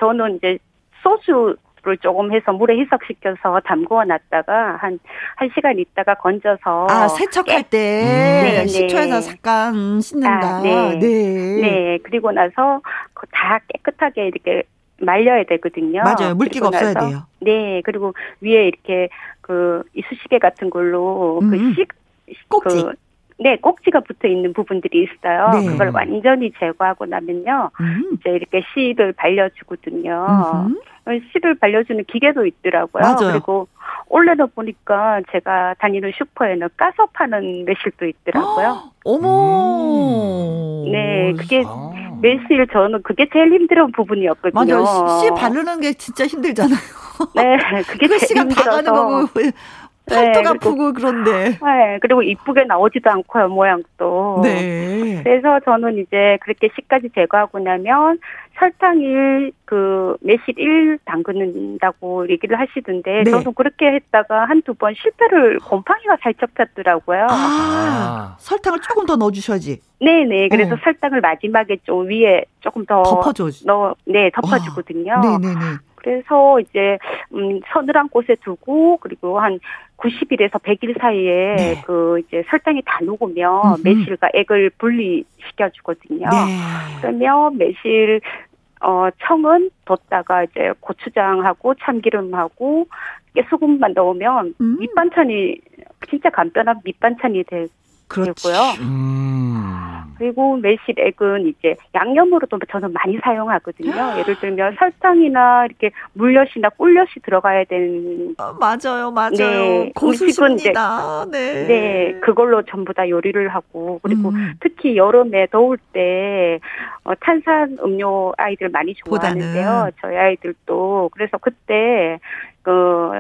저는 이제 소주 를 조금 해서 물에 희석시켜서 담궈 놨다가 한 시간 있다가 건져서 세척할 때 식초에서 잠깐 씻는다. 네. 그리고 나서 다 깨끗하게 이렇게 말려야 되거든요. 맞아요. 물기가 없어야 돼요. 네. 그리고 위에 이렇게 이쑤시개 같은 걸로 꼭지. 네, 꼭지가 붙어 있는 부분들이 있어요. 네. 그걸 완전히 제거하고 나면요, 이제 이렇게 씨를 발려주거든요. 씨를 발려주는 기계도 있더라고요. 맞아요. 그리고 올려다 보니까 제가 다니는 슈퍼에는 까서 파는 매실도 있더라고요. 어머. 네, 그게 매실 저는 그게 제일 힘든 부분이었거든요. 맞아요. 씨 바르는 게 진짜 힘들잖아요. 네, 그게 시간 다 가는 거고. 팔도 아프고 그런데. 네, 그리고 이쁘게 나오지도 않고요, 모양도. 네. 그래서 저는 이제 그렇게 씨까지 제거하고 나면 설탕 1, 매실 1 담그는다고 얘기를 하시던데, 네. 저는 그렇게 했다가 한두 번 실패를 곰팡이가 살짝 폈더라고요. 설탕을 조금 더 넣어주셔야지. 네네. 그래서 설탕을 마지막에 좀 위에 조금 더. 덮어주거든요. 네네네. 그래서 이제 서늘한 곳에 두고 그리고 한 90일에서 100일 사이에 이제 설탕이 다 녹으면 매실과 액을 분리시켜 주거든요. 네. 그러면 매실 청은 뒀다가 이제 고추장하고 참기름하고 깨소금만 넣으면 밑반찬이 진짜 간편한 밑반찬이 되고요. 그리고 매실액은 이제 양념으로도 저는 많이 사용하거든요. 예를 들면 설탕이나 이렇게 물엿이나 꿀엿이 들어가야 되는. 맞아요. 네, 고수십니다. 네, 그걸로 전부 다 요리를 하고 그리고 특히 여름에 더울 때 탄산 음료 아이들 많이 좋아하는데요. 저희 아이들도 그래서 그때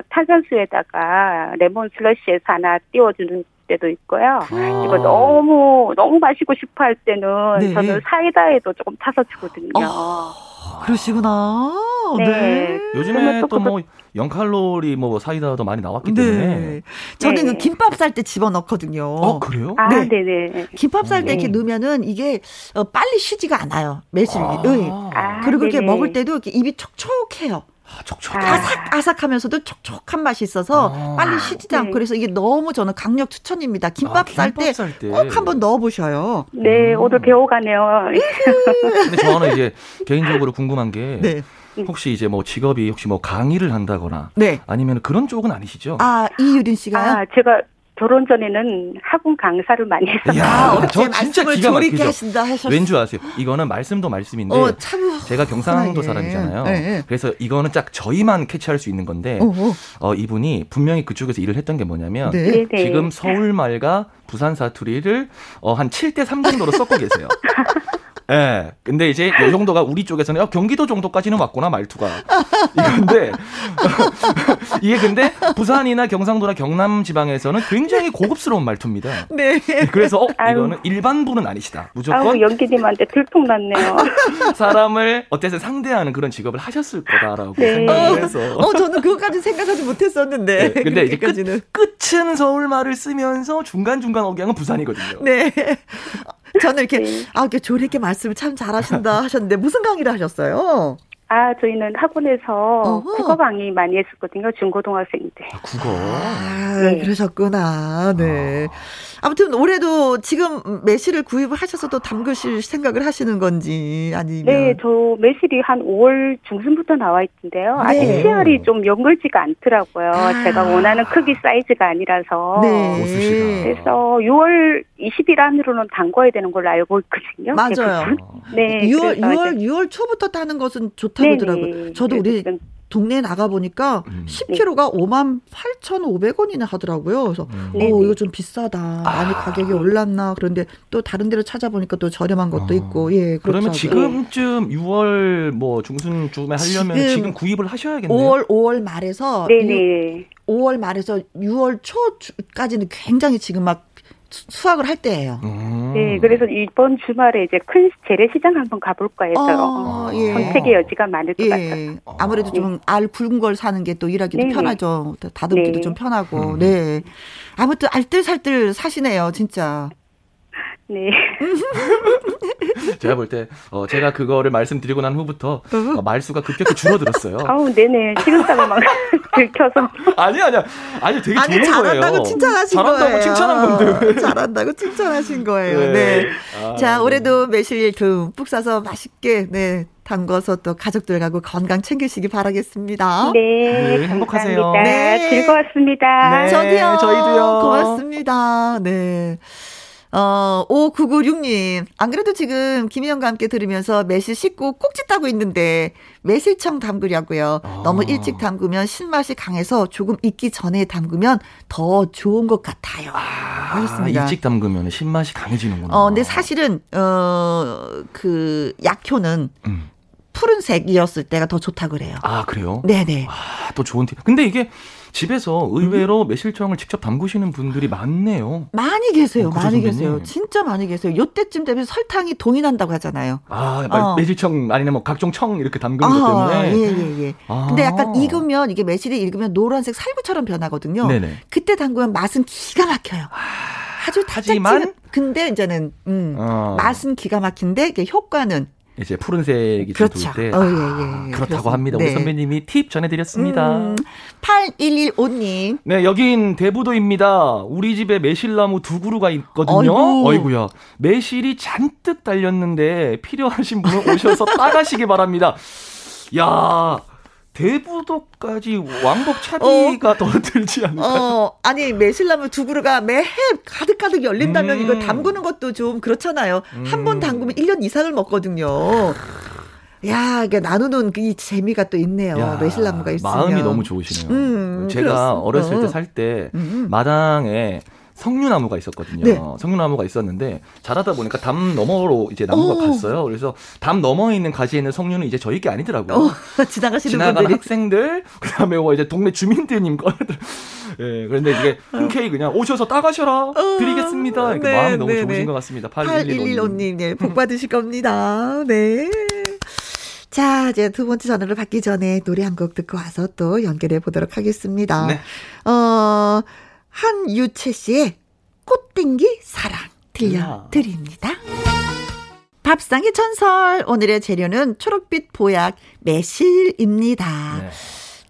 탄산수에다가 레몬 슬러시에서 하나 띄워주는 때도 있고요. 이거 너무 마시고 싶어 할 때는 저는 사이다에도 조금 타서 주거든요. 그러시구나. 네. 요즘에 또 뭐 0칼로리 뭐 사이다도 많이 나왔기 때문에 저는 그 김밥 쌀 때 집어 넣거든요. 그래요? 네. 김밥 쌀 때 이렇게 넣으면은 이게 빨리 쉬지가 않아요. 매실이. 그리고 이렇게 먹을 때도 이렇게 입이 촉촉해요. 아삭아삭하면서도 촉촉한 맛이 있어서 빨리 쉬지도 않고 그래서 이게 너무 저는 강력 추천입니다. 김밥 쌀 때 꼭 한번 넣어보셔요. 네, 오늘 배워가네요. 근데 저는 이제 개인적으로 궁금한 게 혹시 이제 뭐 직업이 혹시 뭐 강의를 한다거나 아니면 그런 쪽은 아니시죠? 이유린 씨가요? 제가 결혼 전에는 학원 강사를 많이 했었어요. 저 진짜 기가 막히죠. 왠지 아세요? 이거는 말씀도 말씀인데 제가 경상도 사람이잖아요. 네. 그래서 이거는 딱 저희만 캐치할 수 있는 건데 이분이 분명히 그쪽에서 일을 했던 게 뭐냐면 지금 서울 말과 부산 사투리를 한 7대3 정도로 섞고 계세요. 네, 근데 이제 이 정도가 우리 쪽에서는 경기도 정도까지는 왔구나 말투가 이건데 이게 근데 부산이나 경상도나 경남 지방에서는 굉장히 고급스러운 말투입니다. 네. 그래서 이거는 일반분은 아니시다. 무조건 연기님한테 들통났네요. 사람을 어쨌든 상대하는 그런 직업을 하셨을 거다라고 생각해서. 저는 그것까지 생각하지 못했었는데. 네, 근데 이제 끝은 서울말을 쓰면서 중간중간 억양은 부산이거든요. 네. 저는 이렇게 이렇게 조리게 말씀을 참 잘하신다 하셨는데 무슨 강의를 하셨어요? 아, 저희는 학원에서 어허. 국어 강의 많이 했었거든요. 중고등학생 때. 아, 국어. 아, 네. 그러셨구나. 네. 아. 아무튼 올해도 지금 매실을 구입을 하셔서 또 담그실 생각을 하시는 건지 아니면. 네, 저 매실이 한 5월 중순부터 나와 있던데요. 네. 아직 씨알이 좀 연결지가 않더라고요. 아. 제가 원하는 크기 사이즈가 아니라서. 네. 그래서 6월 20일 안으로는 담궈야 되는 걸로 알고 있거든요. 맞아요. 네. 6월 초부터 따는 것은 좋다. 하더라고요. 저도 우리 동네에 나가보니까 10kg가 58,500원이나 하더라고요. 그래서 이거 좀 비싸다. 많이 가격이 올랐나. 그런데 또 다른 데로 찾아보니까 또 저렴한 것도 있고. 예, 그러면 지금쯤 6월 뭐 중순쯤에 하려면 지금 구입을 하셔야겠네요. 5월 말에서 5월 말에서 6월 초까지는 굉장히 지금 막 수확을 할 때예요. 네, 그래서 이번 주말에 이제 큰 재래시장 한번 가볼까 해서요. 예. 선택의 여지가 많을 것 같아요. 아무래도 좀 알 굵은 걸 사는 게 또 일하기도 편하죠. 다듬기도 좀 편하고. 네, 아무튼 알뜰살뜰 사시네요, 진짜. 네. 제가 볼 때 제가 그거를 말씀드리고 난 후부터 말수가 급격히 줄어들었어요. 아우, 네네. 식은땀이 막 들켜서. 아니 되게 좋은 거예요. 잘한다고 칭찬하신 거예요. 잘한다고 칭찬한 건데. 잘한다고 칭찬하신 거예요. 네. 네. 아, 자, 올해도 매실 듬뿍 싸서 맛있게 담궈서 또 가족들하고 건강 챙기시기 바라겠습니다. 네, 행복하세요. 네, 즐거웠습니다. 네, 저희도요. 고맙습니다. 네. 5996님. 안 그래도 지금 김혜영과 함께 들으면서 매실 씻고 꼭지 따고 있는데 매실청 담그려고요. 너무 일찍 담그면 신맛이 강해서 조금 익기 전에 담그면 더 좋은 것 같아요. 그렇습니다. 일찍 담그면 신맛이 강해지는구나. 근데 사실은, 그 약효는 푸른색이었을 때가 더 좋다 그래요. 아, 그래요? 네네. 아, 또 좋은 팁. 근데 이게 집에서 의외로 매실청을 직접 담그시는 분들이 많네요. 많이 계세요. 많이 계세요. 진짜 많이 계세요. 요때쯤 되면 설탕이 동이 난다고 하잖아요. 아, 매실청 아니면 뭐 각종 청 이렇게 담그는 것 때문에. 예. 근데 약간 익으면 이게 매실이 익으면 노란색 살구처럼 변하거든요. 네네. 그때 담그면 맛은 기가 막혀요. 아주 하지만 근데 이제는 맛은 기가 막힌데 이게 효과는 이제 푸른색이 그렇죠. 때. 예. 그렇다고 합니다. 우리 선배님이 팁 전해드렸습니다. 8115님. 네, 여긴 대부도입니다. 우리 집에 매실나무 두 그루가 있거든요. 어이구야. 매실이 잔뜩 달렸는데 필요하신 분 오셔서 따가시기 바랍니다. 야, 대부도까지 왕복 차비가 더 들지 않을까요? 아니, 매실나무 두 그루가 매해 가득가득 열린다면 이걸 담그는 것도 좀 그렇잖아요. 한 번 담그면 1년 이상을 먹거든요. 야, 이게 나누는 이 재미가 또 있네요. 야, 매실나무가 있으면. 마음이 너무 좋으시네요. 제가 어렸을 때 살 때 마당에 석류나무가 있었거든요. 네. 석류나무가 있었는데 자라다 보니까 담 너머로 이제 나무가 갔어요. 그래서 담 너머에 있는 가지에 있는 석류는 이제 저희 게 아니더라고요. 지나간 분들이. 학생들, 그다음에 이제 동네 주민들님 거들. 예, 그런데 이게 흔쾌히 그냥 오셔서 따가셔라 드리겠습니다. 이렇게 마음이 너무 좋으신 것 같습니다. 8115님, 네, 복 받으실 겁니다. 네. 자, 이제 두 번째 전화를 받기 전에 노래 한 곡 듣고 와서 또 연결해 보도록 하겠습니다. 네. 한유채 씨의 꽃땡기 사랑 들려드립니다. 밥상의 전설 오늘의 재료는 초록빛 보약 매실입니다. 네.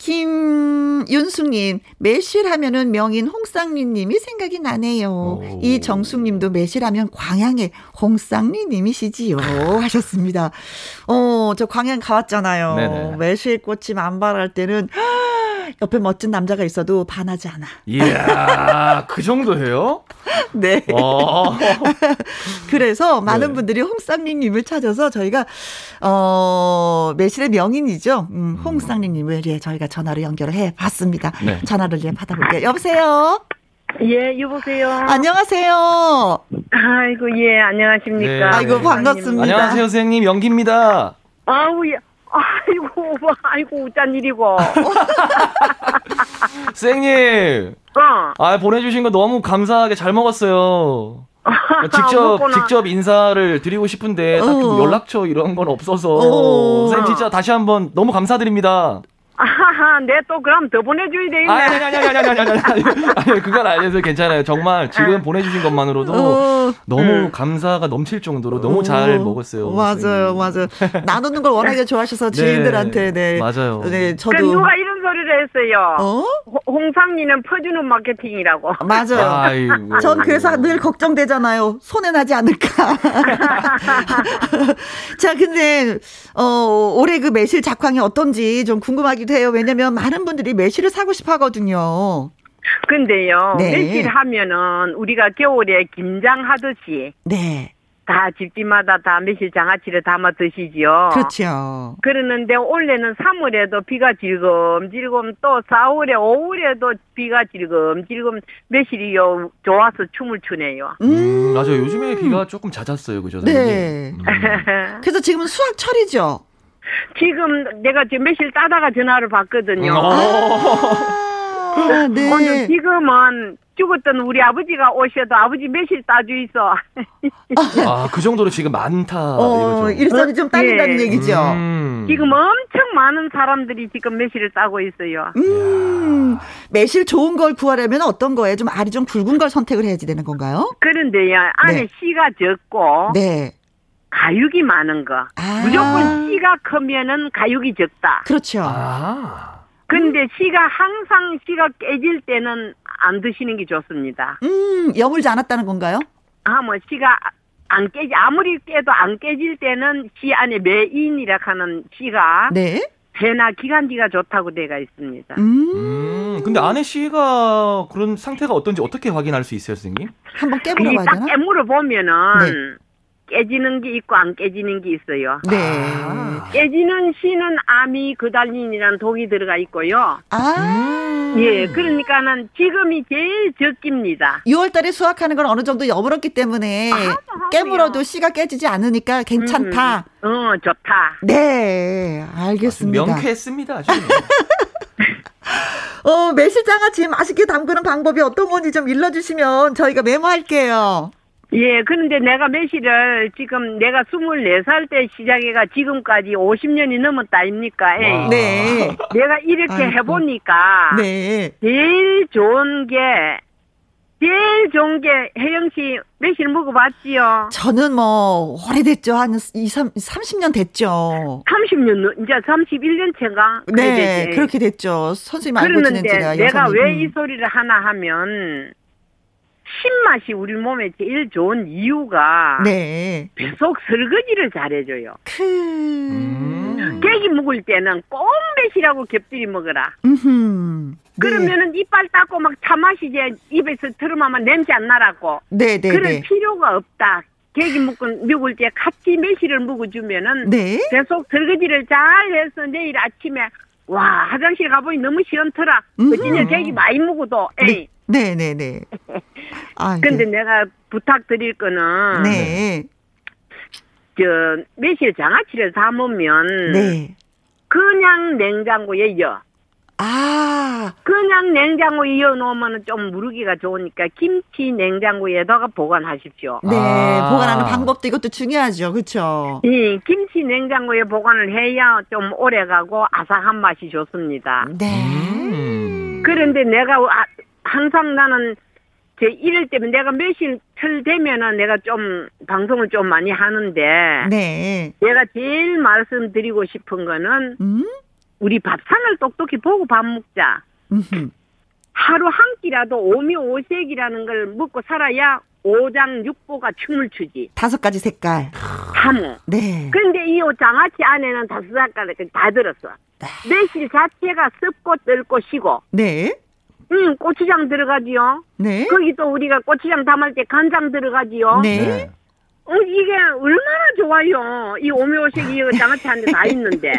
김윤숙님, 매실하면은 명인 홍쌍리님이 생각이 나네요. 이 정숙님도 매실하면 광양의 홍쌍리님이시지요. 하셨습니다. 저 광양 가봤잖아요. 네네. 매실꽃이 만발할 때는 옆에 멋진 남자가 있어도 반하지 않아. 이야, 그 정도예요? 네. 그래서 많은 분들이 홍쌍리님을 찾아서 저희가 매실의 명인이죠. 홍쌍리님을 저희가 전화로 연결을 해봤습니다. 네. 전화를 받아볼게요. 여보세요? 예, 여보세요. 안녕하세요. 아이고, 예, 안녕하십니까. 네, 아이고, 반갑습니다. 안녕하세요, 선생님. 영기입니다. 아우, 예. 아이고, 짠 일이고. 선생님. 보내주신 거 너무 감사하게 잘 먹었어요. 직접 인사를 드리고 싶은데, 딱히 연락처 이런 건 없어서. 선생님, 진짜 다시 한번 너무 감사드립니다. 아하, 네, 또 그럼 더 보내줘야 되겠네. 아니, 그건 아니어서 괜찮아요. 정말 지금 보내주신 것만으로도 너무 감사가 넘칠 정도로 너무 잘 먹었어요. 맞아요, 선생님. 맞아요. 나누는 걸 워낙에 좋아하셔서 지인들한테, 네. 맞아요. 네, 저도. 그 누가 이런 소리를 했어요. 어? 홍상리는 퍼주는 마케팅이라고. 맞아요. 아이고. 전 그래서 늘 걱정되잖아요. 손해 나지 않을까. 자, 근데, 올해 그 매실 작황이 어떤지 좀 궁금하기 해요. 왜냐면 많은 분들이 매실을 사고 싶어 하거든요. 근데요. 네. 매실 하면은 우리가 겨울에 김장 하듯이 네. 다 집집마다 다 매실 장아찌를 담아 드시지요. 그렇죠. 그러는데 올해는 3월에도 비가 질금질금 또 4월에 5월에도 비가 질금질금 매실이 좋아서 춤을 추네요. 맞아요. 요즘에 비가 조금 잦았어요. 그죠? 네. 그래서 지금은 수확철이죠. 지금 내가 지금 매실 따다가 전화를 받거든요. 아, 네. 오늘 지금은 죽었던 우리 아버지가 오셔도 아버지 매실 따주이소. 아, 그 정도로 지금 많다. 일선이 좀 딸린다는 네. 얘기죠. 지금 엄청 많은 사람들이 지금 매실을 따고 있어요. 매실 좋은 걸 구하려면 어떤 거예요? 좀 알이 좀 굵은 걸 선택을 해야지 되는 건가요? 그런데요. 안에 네. 씨가 적고. 네. 가육이 많은 거. 아. 무조건 씨가 크면은 가육이 적다. 그렇죠. 아. 근데 씨가 항상 씨가 깨질 때는 안 드시는 게 좋습니다. 여물지 않았다는 건가요? 아, 뭐 씨가 안 깨지 아무리 깨도 안 깨질 때는 씨 안에 매인이라 하는 씨가 네. 배나 기관지가 좋다고 되어 있습니다. 근데 안에 씨가 그런 상태가 어떤지 어떻게 확인할 수 있어요, 선생님? 한번 깨물어 봐야 되나? 딱 깨물어 보면은 네. 깨지는 게 있고 안 깨지는 게 있어요. 네. 아. 깨지는 씨는 아미, 그달린이라는 독이 들어가 있고요. 아. 예, 그러니까는 지금이 제일 적깁니다. 6월달에 수확하는 건 어느 정도 여물었기 때문에 깨물어도 씨가 깨지지 않으니까 괜찮다. 좋다. 네, 알겠습니다. 명쾌했습니다. 아주. 매실장아찌 맛있게 담그는 방법이 어떤 건지 좀 일러주시면 저희가 메모할게요. 예, 그런데 내가 매실을 지금 내가 24살 때 시작해가 지금까지 50년이 넘었다, 아닙니까? 네. 내가 이렇게 아이고. 해보니까. 네. 제일 좋은 게, 혜영 씨, 매실 먹어봤지요? 저는 뭐, 오래됐죠. 한 30년 됐죠. 30년, 이제 31년째인가? 네, 되지. 그렇게 됐죠. 선생님 알고 지낸 제가. 그런데 내가 왜 이 소리를 하나 하면, 신맛이 우리 몸에 제일 좋은 이유가 네. 배속 설거지를 잘해줘요. 깨기 먹을 때는 꼭 매실하고 곁들이 먹어라. 그러면은 네. 이빨 닦고 막 차 마시지 입에서 들으면 냄새 안 나라고. 네, 그럴 필요가 없다. 계기 먹을 때 같이 매실을 먹어주면은 네. 배속 설거지를 잘해서 내일 아침에 와 화장실 가보니 너무 시원터라. 어찌냐 계기 많이 먹어도. 에이. 네. 아, 근데 네. 내가 부탁드릴 거는. 네. 매실 장아찌를 담으면. 네. 그냥 냉장고에 이어. 아. 그냥 냉장고에 이어놓으면 좀 무르기가 좋으니까 김치 냉장고에다가 보관하십시오. 네. 아. 보관하는 방법도 이것도 중요하죠. 그렇죠. 네. 김치 냉장고에 보관을 해야 좀 오래 가고 아삭한 맛이 좋습니다. 네. 그런데 내가. 항상 나는 제 일을 때문에 내가 며칠틀 되면은 내가 좀 방송을 좀 많이 하는데 네. 내가 제일 말씀드리고 싶은 거는 우리 밥상을 똑똑히 보고 밥 먹자. 하루 한 끼라도 오미오색이라는 걸 먹고 살아야 오장육보가 춤을 추지. 5가지 색깔. 하모. 네. 근데 이 장아찌 안에는 5색깔 다 들었어. 매실 자체가 습고 뜰고 시고. 네. 고추장 들어가지요. 네. 거기 또 우리가 고추장 담을 때 간장 들어가지요. 네. 이게 얼마나 좋아요. 이 오묘식 이거 장아찌 한 대 다 있는데.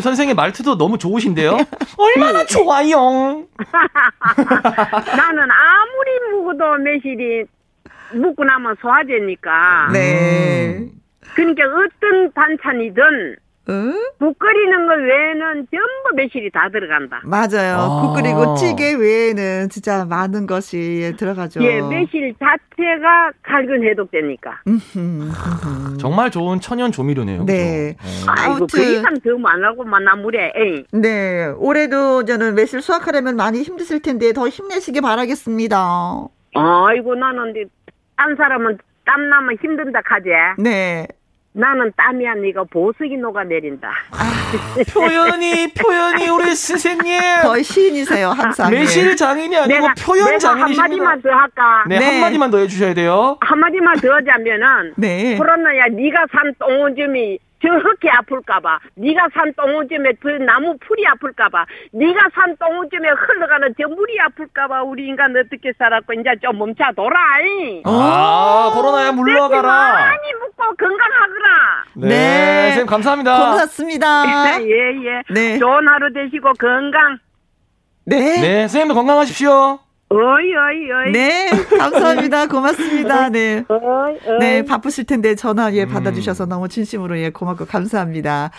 선생님 말투도 너무 좋으신데요. 얼마나 좋아요. 나는 아무리 묵어도 매실이 묵고 나면 소화제니까. 네. 그러니까 어떤 반찬이든 응? 국 끓이는 것 외에는 전부 매실이 다 들어간다. 맞아요. 아. 국 끓이고 찌개 외에는 진짜 많은 것이 들어가죠. 예, 매실 자체가 칼균 해독제니까. 정말 좋은 천연 조미료네요. 네. 아이고, 그 이상 더 많아고 만나물에. 네, 올해도 저는 매실 수확하려면 많이 힘드실 텐데 더 힘내시길 바라겠습니다. 아이고, 나는 딴 사람은 땀 나면 힘든다 카제. 네. 나는 땀이야 네가 보석이 녹아내린다. 아, 표현이 우리 선생님 거의 시인이세요 항상. 매실 장인이 아니고 내가, 표현 내가 장인이십니다. 한마디만 더 할까? 네, 네. 한마디만 더 해주셔야 돼요. 한마디만 더 하자면은 네. 그러나야 네가 산 똥오줌이 저 흙이 아플까봐, 네가 산 똥오줌에 저 나무 풀이 아플까봐, 네가 산 똥오줌에 흘러가는 저 물이 아플까봐 우리 인간 어떻게 살았고 이제 좀 멈춰둬라. 아, 코로나야 물러가라. 많이 묻고 건강하거라. 네, 네, 선생님 감사합니다. 고맙습니다. 예예. 네. 좋은 하루 되시고 건강. 네. 네, 선생님도 건강하십시오. 어이. 네, 감사합니다. 고맙습니다. 네. 어이. 네, 바쁘실 텐데 전화 받아주셔서 너무 진심으로 고맙고 감사합니다.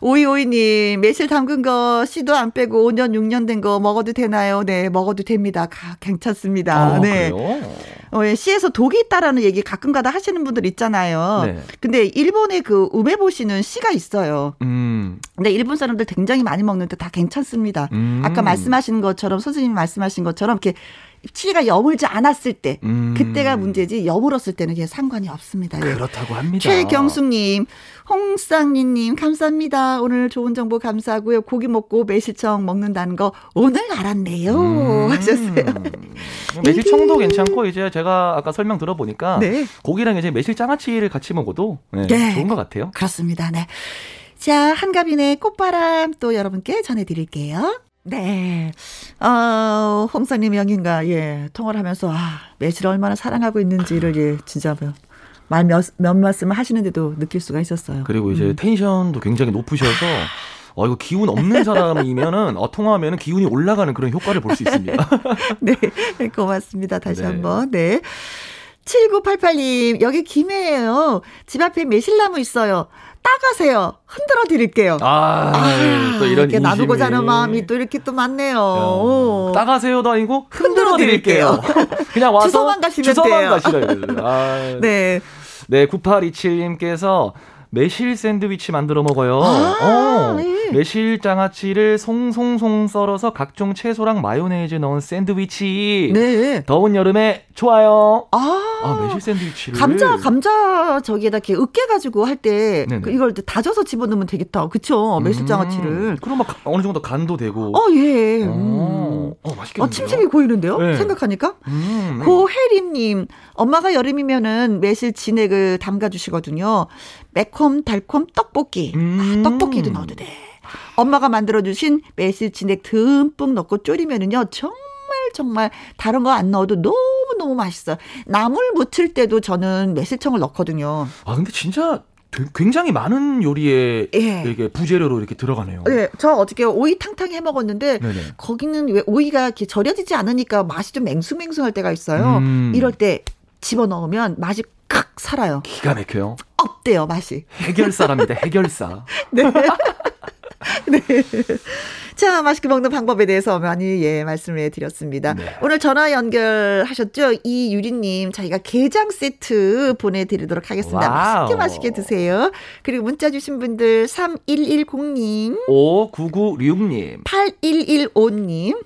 5252님, 매실 담근 거 씨도 안 빼고 5년, 6년 된 거 먹어도 되나요? 네, 먹어도 됩니다. 괜찮습니다. 네. 그래요? 씨에서 독이 있다라는 얘기 가끔가다 하시는 분들 있잖아요. 네. 근데 일본의 그 우메보시는 씨가 있어요. 근데 일본 사람들 굉장히 많이 먹는데 다 괜찮습니다. 아까 말씀하신 것처럼 선생님이 말씀하신 것처럼 이렇게 치가 여물지 않았을 때 그때가 문제지 여물었을 때는 그게 상관이 없습니다. 그렇다고 합니다. 최경숙님, 홍쌍리님 감사합니다. 오늘 좋은 정보 감사하고요. 고기 먹고 매실청 먹는다는 거 오늘 알았네요. 하셨어요. 매실청도 괜찮고 이제 제가 아까 설명 들어보니까 네. 고기랑 이제 매실장아찌를 같이 먹어도 네. 좋은 것 같아요. 그렇습니다. 네. 자, 한가빈의 꽃바람 또 여러분께 전해드릴게요. 네, 홍사님 영인과 통화를 하면서 매실을 얼마나 사랑하고 있는지를 진짜 몇 말씀을 하시는데도 느낄 수가 있었어요. 그리고 이제 텐션도 굉장히 높으셔서 이거 기운 없는 사람이면은 통화하면은 기운이 올라가는 그런 효과를 볼 수 있습니다. 네, 고맙습니다. 다시 한번 네. 7988님, 여기 김해예요. 집 앞에 매실나무 있어요. 따가세요. 흔들어 드릴게요. 또 이런 이렇게 나누고자 하는 마음이 또 이렇게 또 많네요. 따가세요도 아니고 흔들어 드릴게요. 그냥 와서 주소만 가시면 돼요. 네. 네, 9827님께서 매실 샌드위치 만들어 먹어요. 네. 매실 장아찌를 송송송 썰어서 각종 채소랑 마요네즈 넣은 샌드위치. 네. 더운 여름에 좋아요. 매실 샌드위치를 감자 저기에다 이렇게 으깨가지고 할 때 이걸 다져서 집어넣으면 되겠다. 그쵸? 매실 장아찌를. 그럼 막 어느 정도 간도 되고. 맛있겠네요. 침샘이 고이는데요? 네. 생각하니까. 고혜림님, 엄마가 여름이면은 매실 진액을 담가주시거든요. 매콤 달콤 떡볶이. 떡볶이도 넣어도 돼. 엄마가 만들어주신 매실 진액 듬뿍 넣고 졸이면은요 정말 다른 거 안 넣어도 너무 맛있어요. 나물 무칠 때도 저는 매실청을 넣거든요. 근데 진짜 굉장히 많은 요리에 이게 부재료로 이렇게 들어가네요. 네, 저 어떻게 오이탕탕 해 먹었는데 거기는 왜 오이가 이렇게 절여지지 않으니까 맛이 좀 맹숭맹숭할 때가 있어요. 이럴 때 집어 넣으면 맛이 칵 살아요. 기가 막혀요. 없대요 맛이. 해결사랍니다. 해결사. 네. 네. 자, 맛있게 먹는 방법에 대해서 많이 말씀을 드렸습니다. 네. 오늘 전화 연결하셨죠? 이유리님, 저희가 게장 세트 보내드리도록 하겠습니다. 와우. 맛있게 드세요. 그리고 문자 주신 분들 3110님, 5996님, 8115님,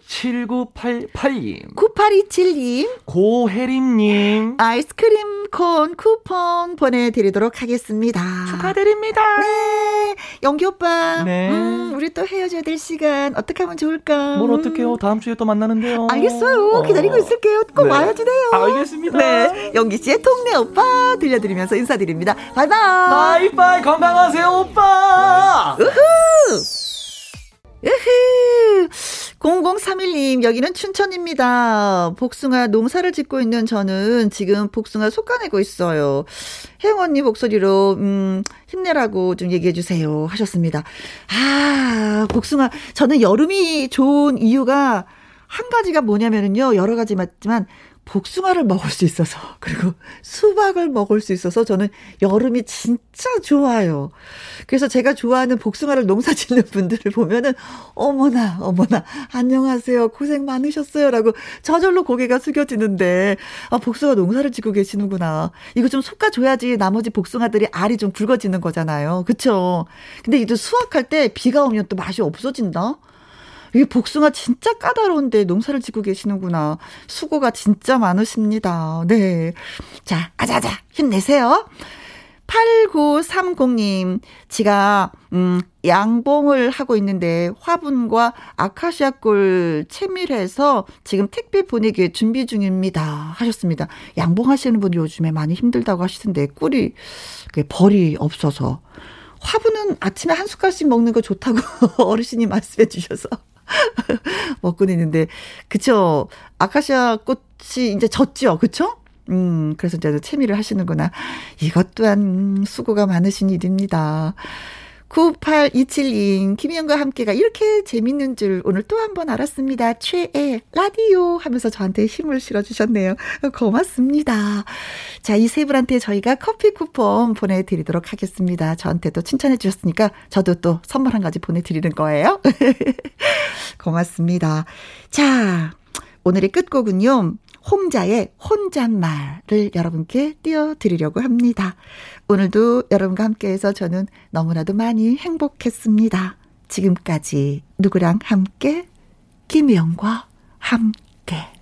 7988님, 9827님, 고혜림님, 아이스크림 콘 쿠폰 보내드리도록 하겠습니다. 축하드립니다. 네, 영기 오빠. 네. 우리 또 헤어져야 될 시간. 어떻게 하면 좋을까? 뭘 어떡해요? 다음 주에 또 만나는데요. 알겠어요. 기다리고 있을게요. 꼭 와야지 돼요. 알겠습니다. 네, 영기씨의 동네 오빠 들려드리면서 인사드립니다. 바이바이. 바이바이. 건강하세요 오빠. 으흐. 0031님, 여기는 춘천입니다. 복숭아 농사를 짓고 있는 저는 지금 복숭아 솎아내고 있어요. 혜영 언니 목소리로 힘내라고 좀 얘기해 주세요 하셨습니다. 복숭아 저는 여름이 좋은 이유가 한 가지가 뭐냐면은요 여러 가지 맞지만 복숭아를 먹을 수 있어서, 그리고 수박을 먹을 수 있어서 저는 여름이 진짜 좋아요. 그래서 제가 좋아하는 복숭아를 농사 짓는 분들을 보면은 어머나 어머나 안녕하세요 고생 많으셨어요 라고 저절로 고개가 숙여지는데, 아, 복숭아 농사를 짓고 계시는구나. 이거 좀 솎아줘야지 나머지 복숭아들이 알이 좀 굵어지는 거잖아요. 그쵸? 근데 이제 수확할 때 비가 오면 또 맛이 없어진다. 이게 복숭아 진짜 까다로운데 농사를 짓고 계시는구나. 수고가 진짜 많으십니다. 네. 자, 아자아자 힘내세요. 8930님, 지가 양봉을 하고 있는데 화분과 아카시아꿀 채밀해서 지금 택배 보내기 준비 중입니다 하셨습니다. 양봉 하시는 분이 요즘에 많이 힘들다고 하시던데, 꿀이 벌이 없어서. 화분은 아침에 한 숟갈씩 먹는 거 좋다고 어르신이 말씀해 주셔서 먹고 있는데, 그쵸? 아카시아 꽃이 이제 졌죠, 그쵸? 그래서 이제 채미를 하시는구나. 이것 또한 수고가 많으신 일입니다. 98272, 김혜영과 함께가 이렇게 재밌는 줄 오늘 또 한 번 알았습니다. 최애 라디오 하면서 저한테 힘을 실어주셨네요. 고맙습니다. 자, 이 세 분한테 저희가 커피 쿠폰 보내드리도록 하겠습니다. 저한테도 칭찬해 주셨으니까 저도 또 선물 한 가지 보내드리는 거예요. 고맙습니다. 자, 오늘의 끝곡은요, 홍자의 혼잣말을 여러분께 띄워드리려고 합니다. 오늘도 여러분과 함께해서 저는 너무나도 많이 행복했습니다. 지금까지 누구랑 함께? 김혜영과 함께.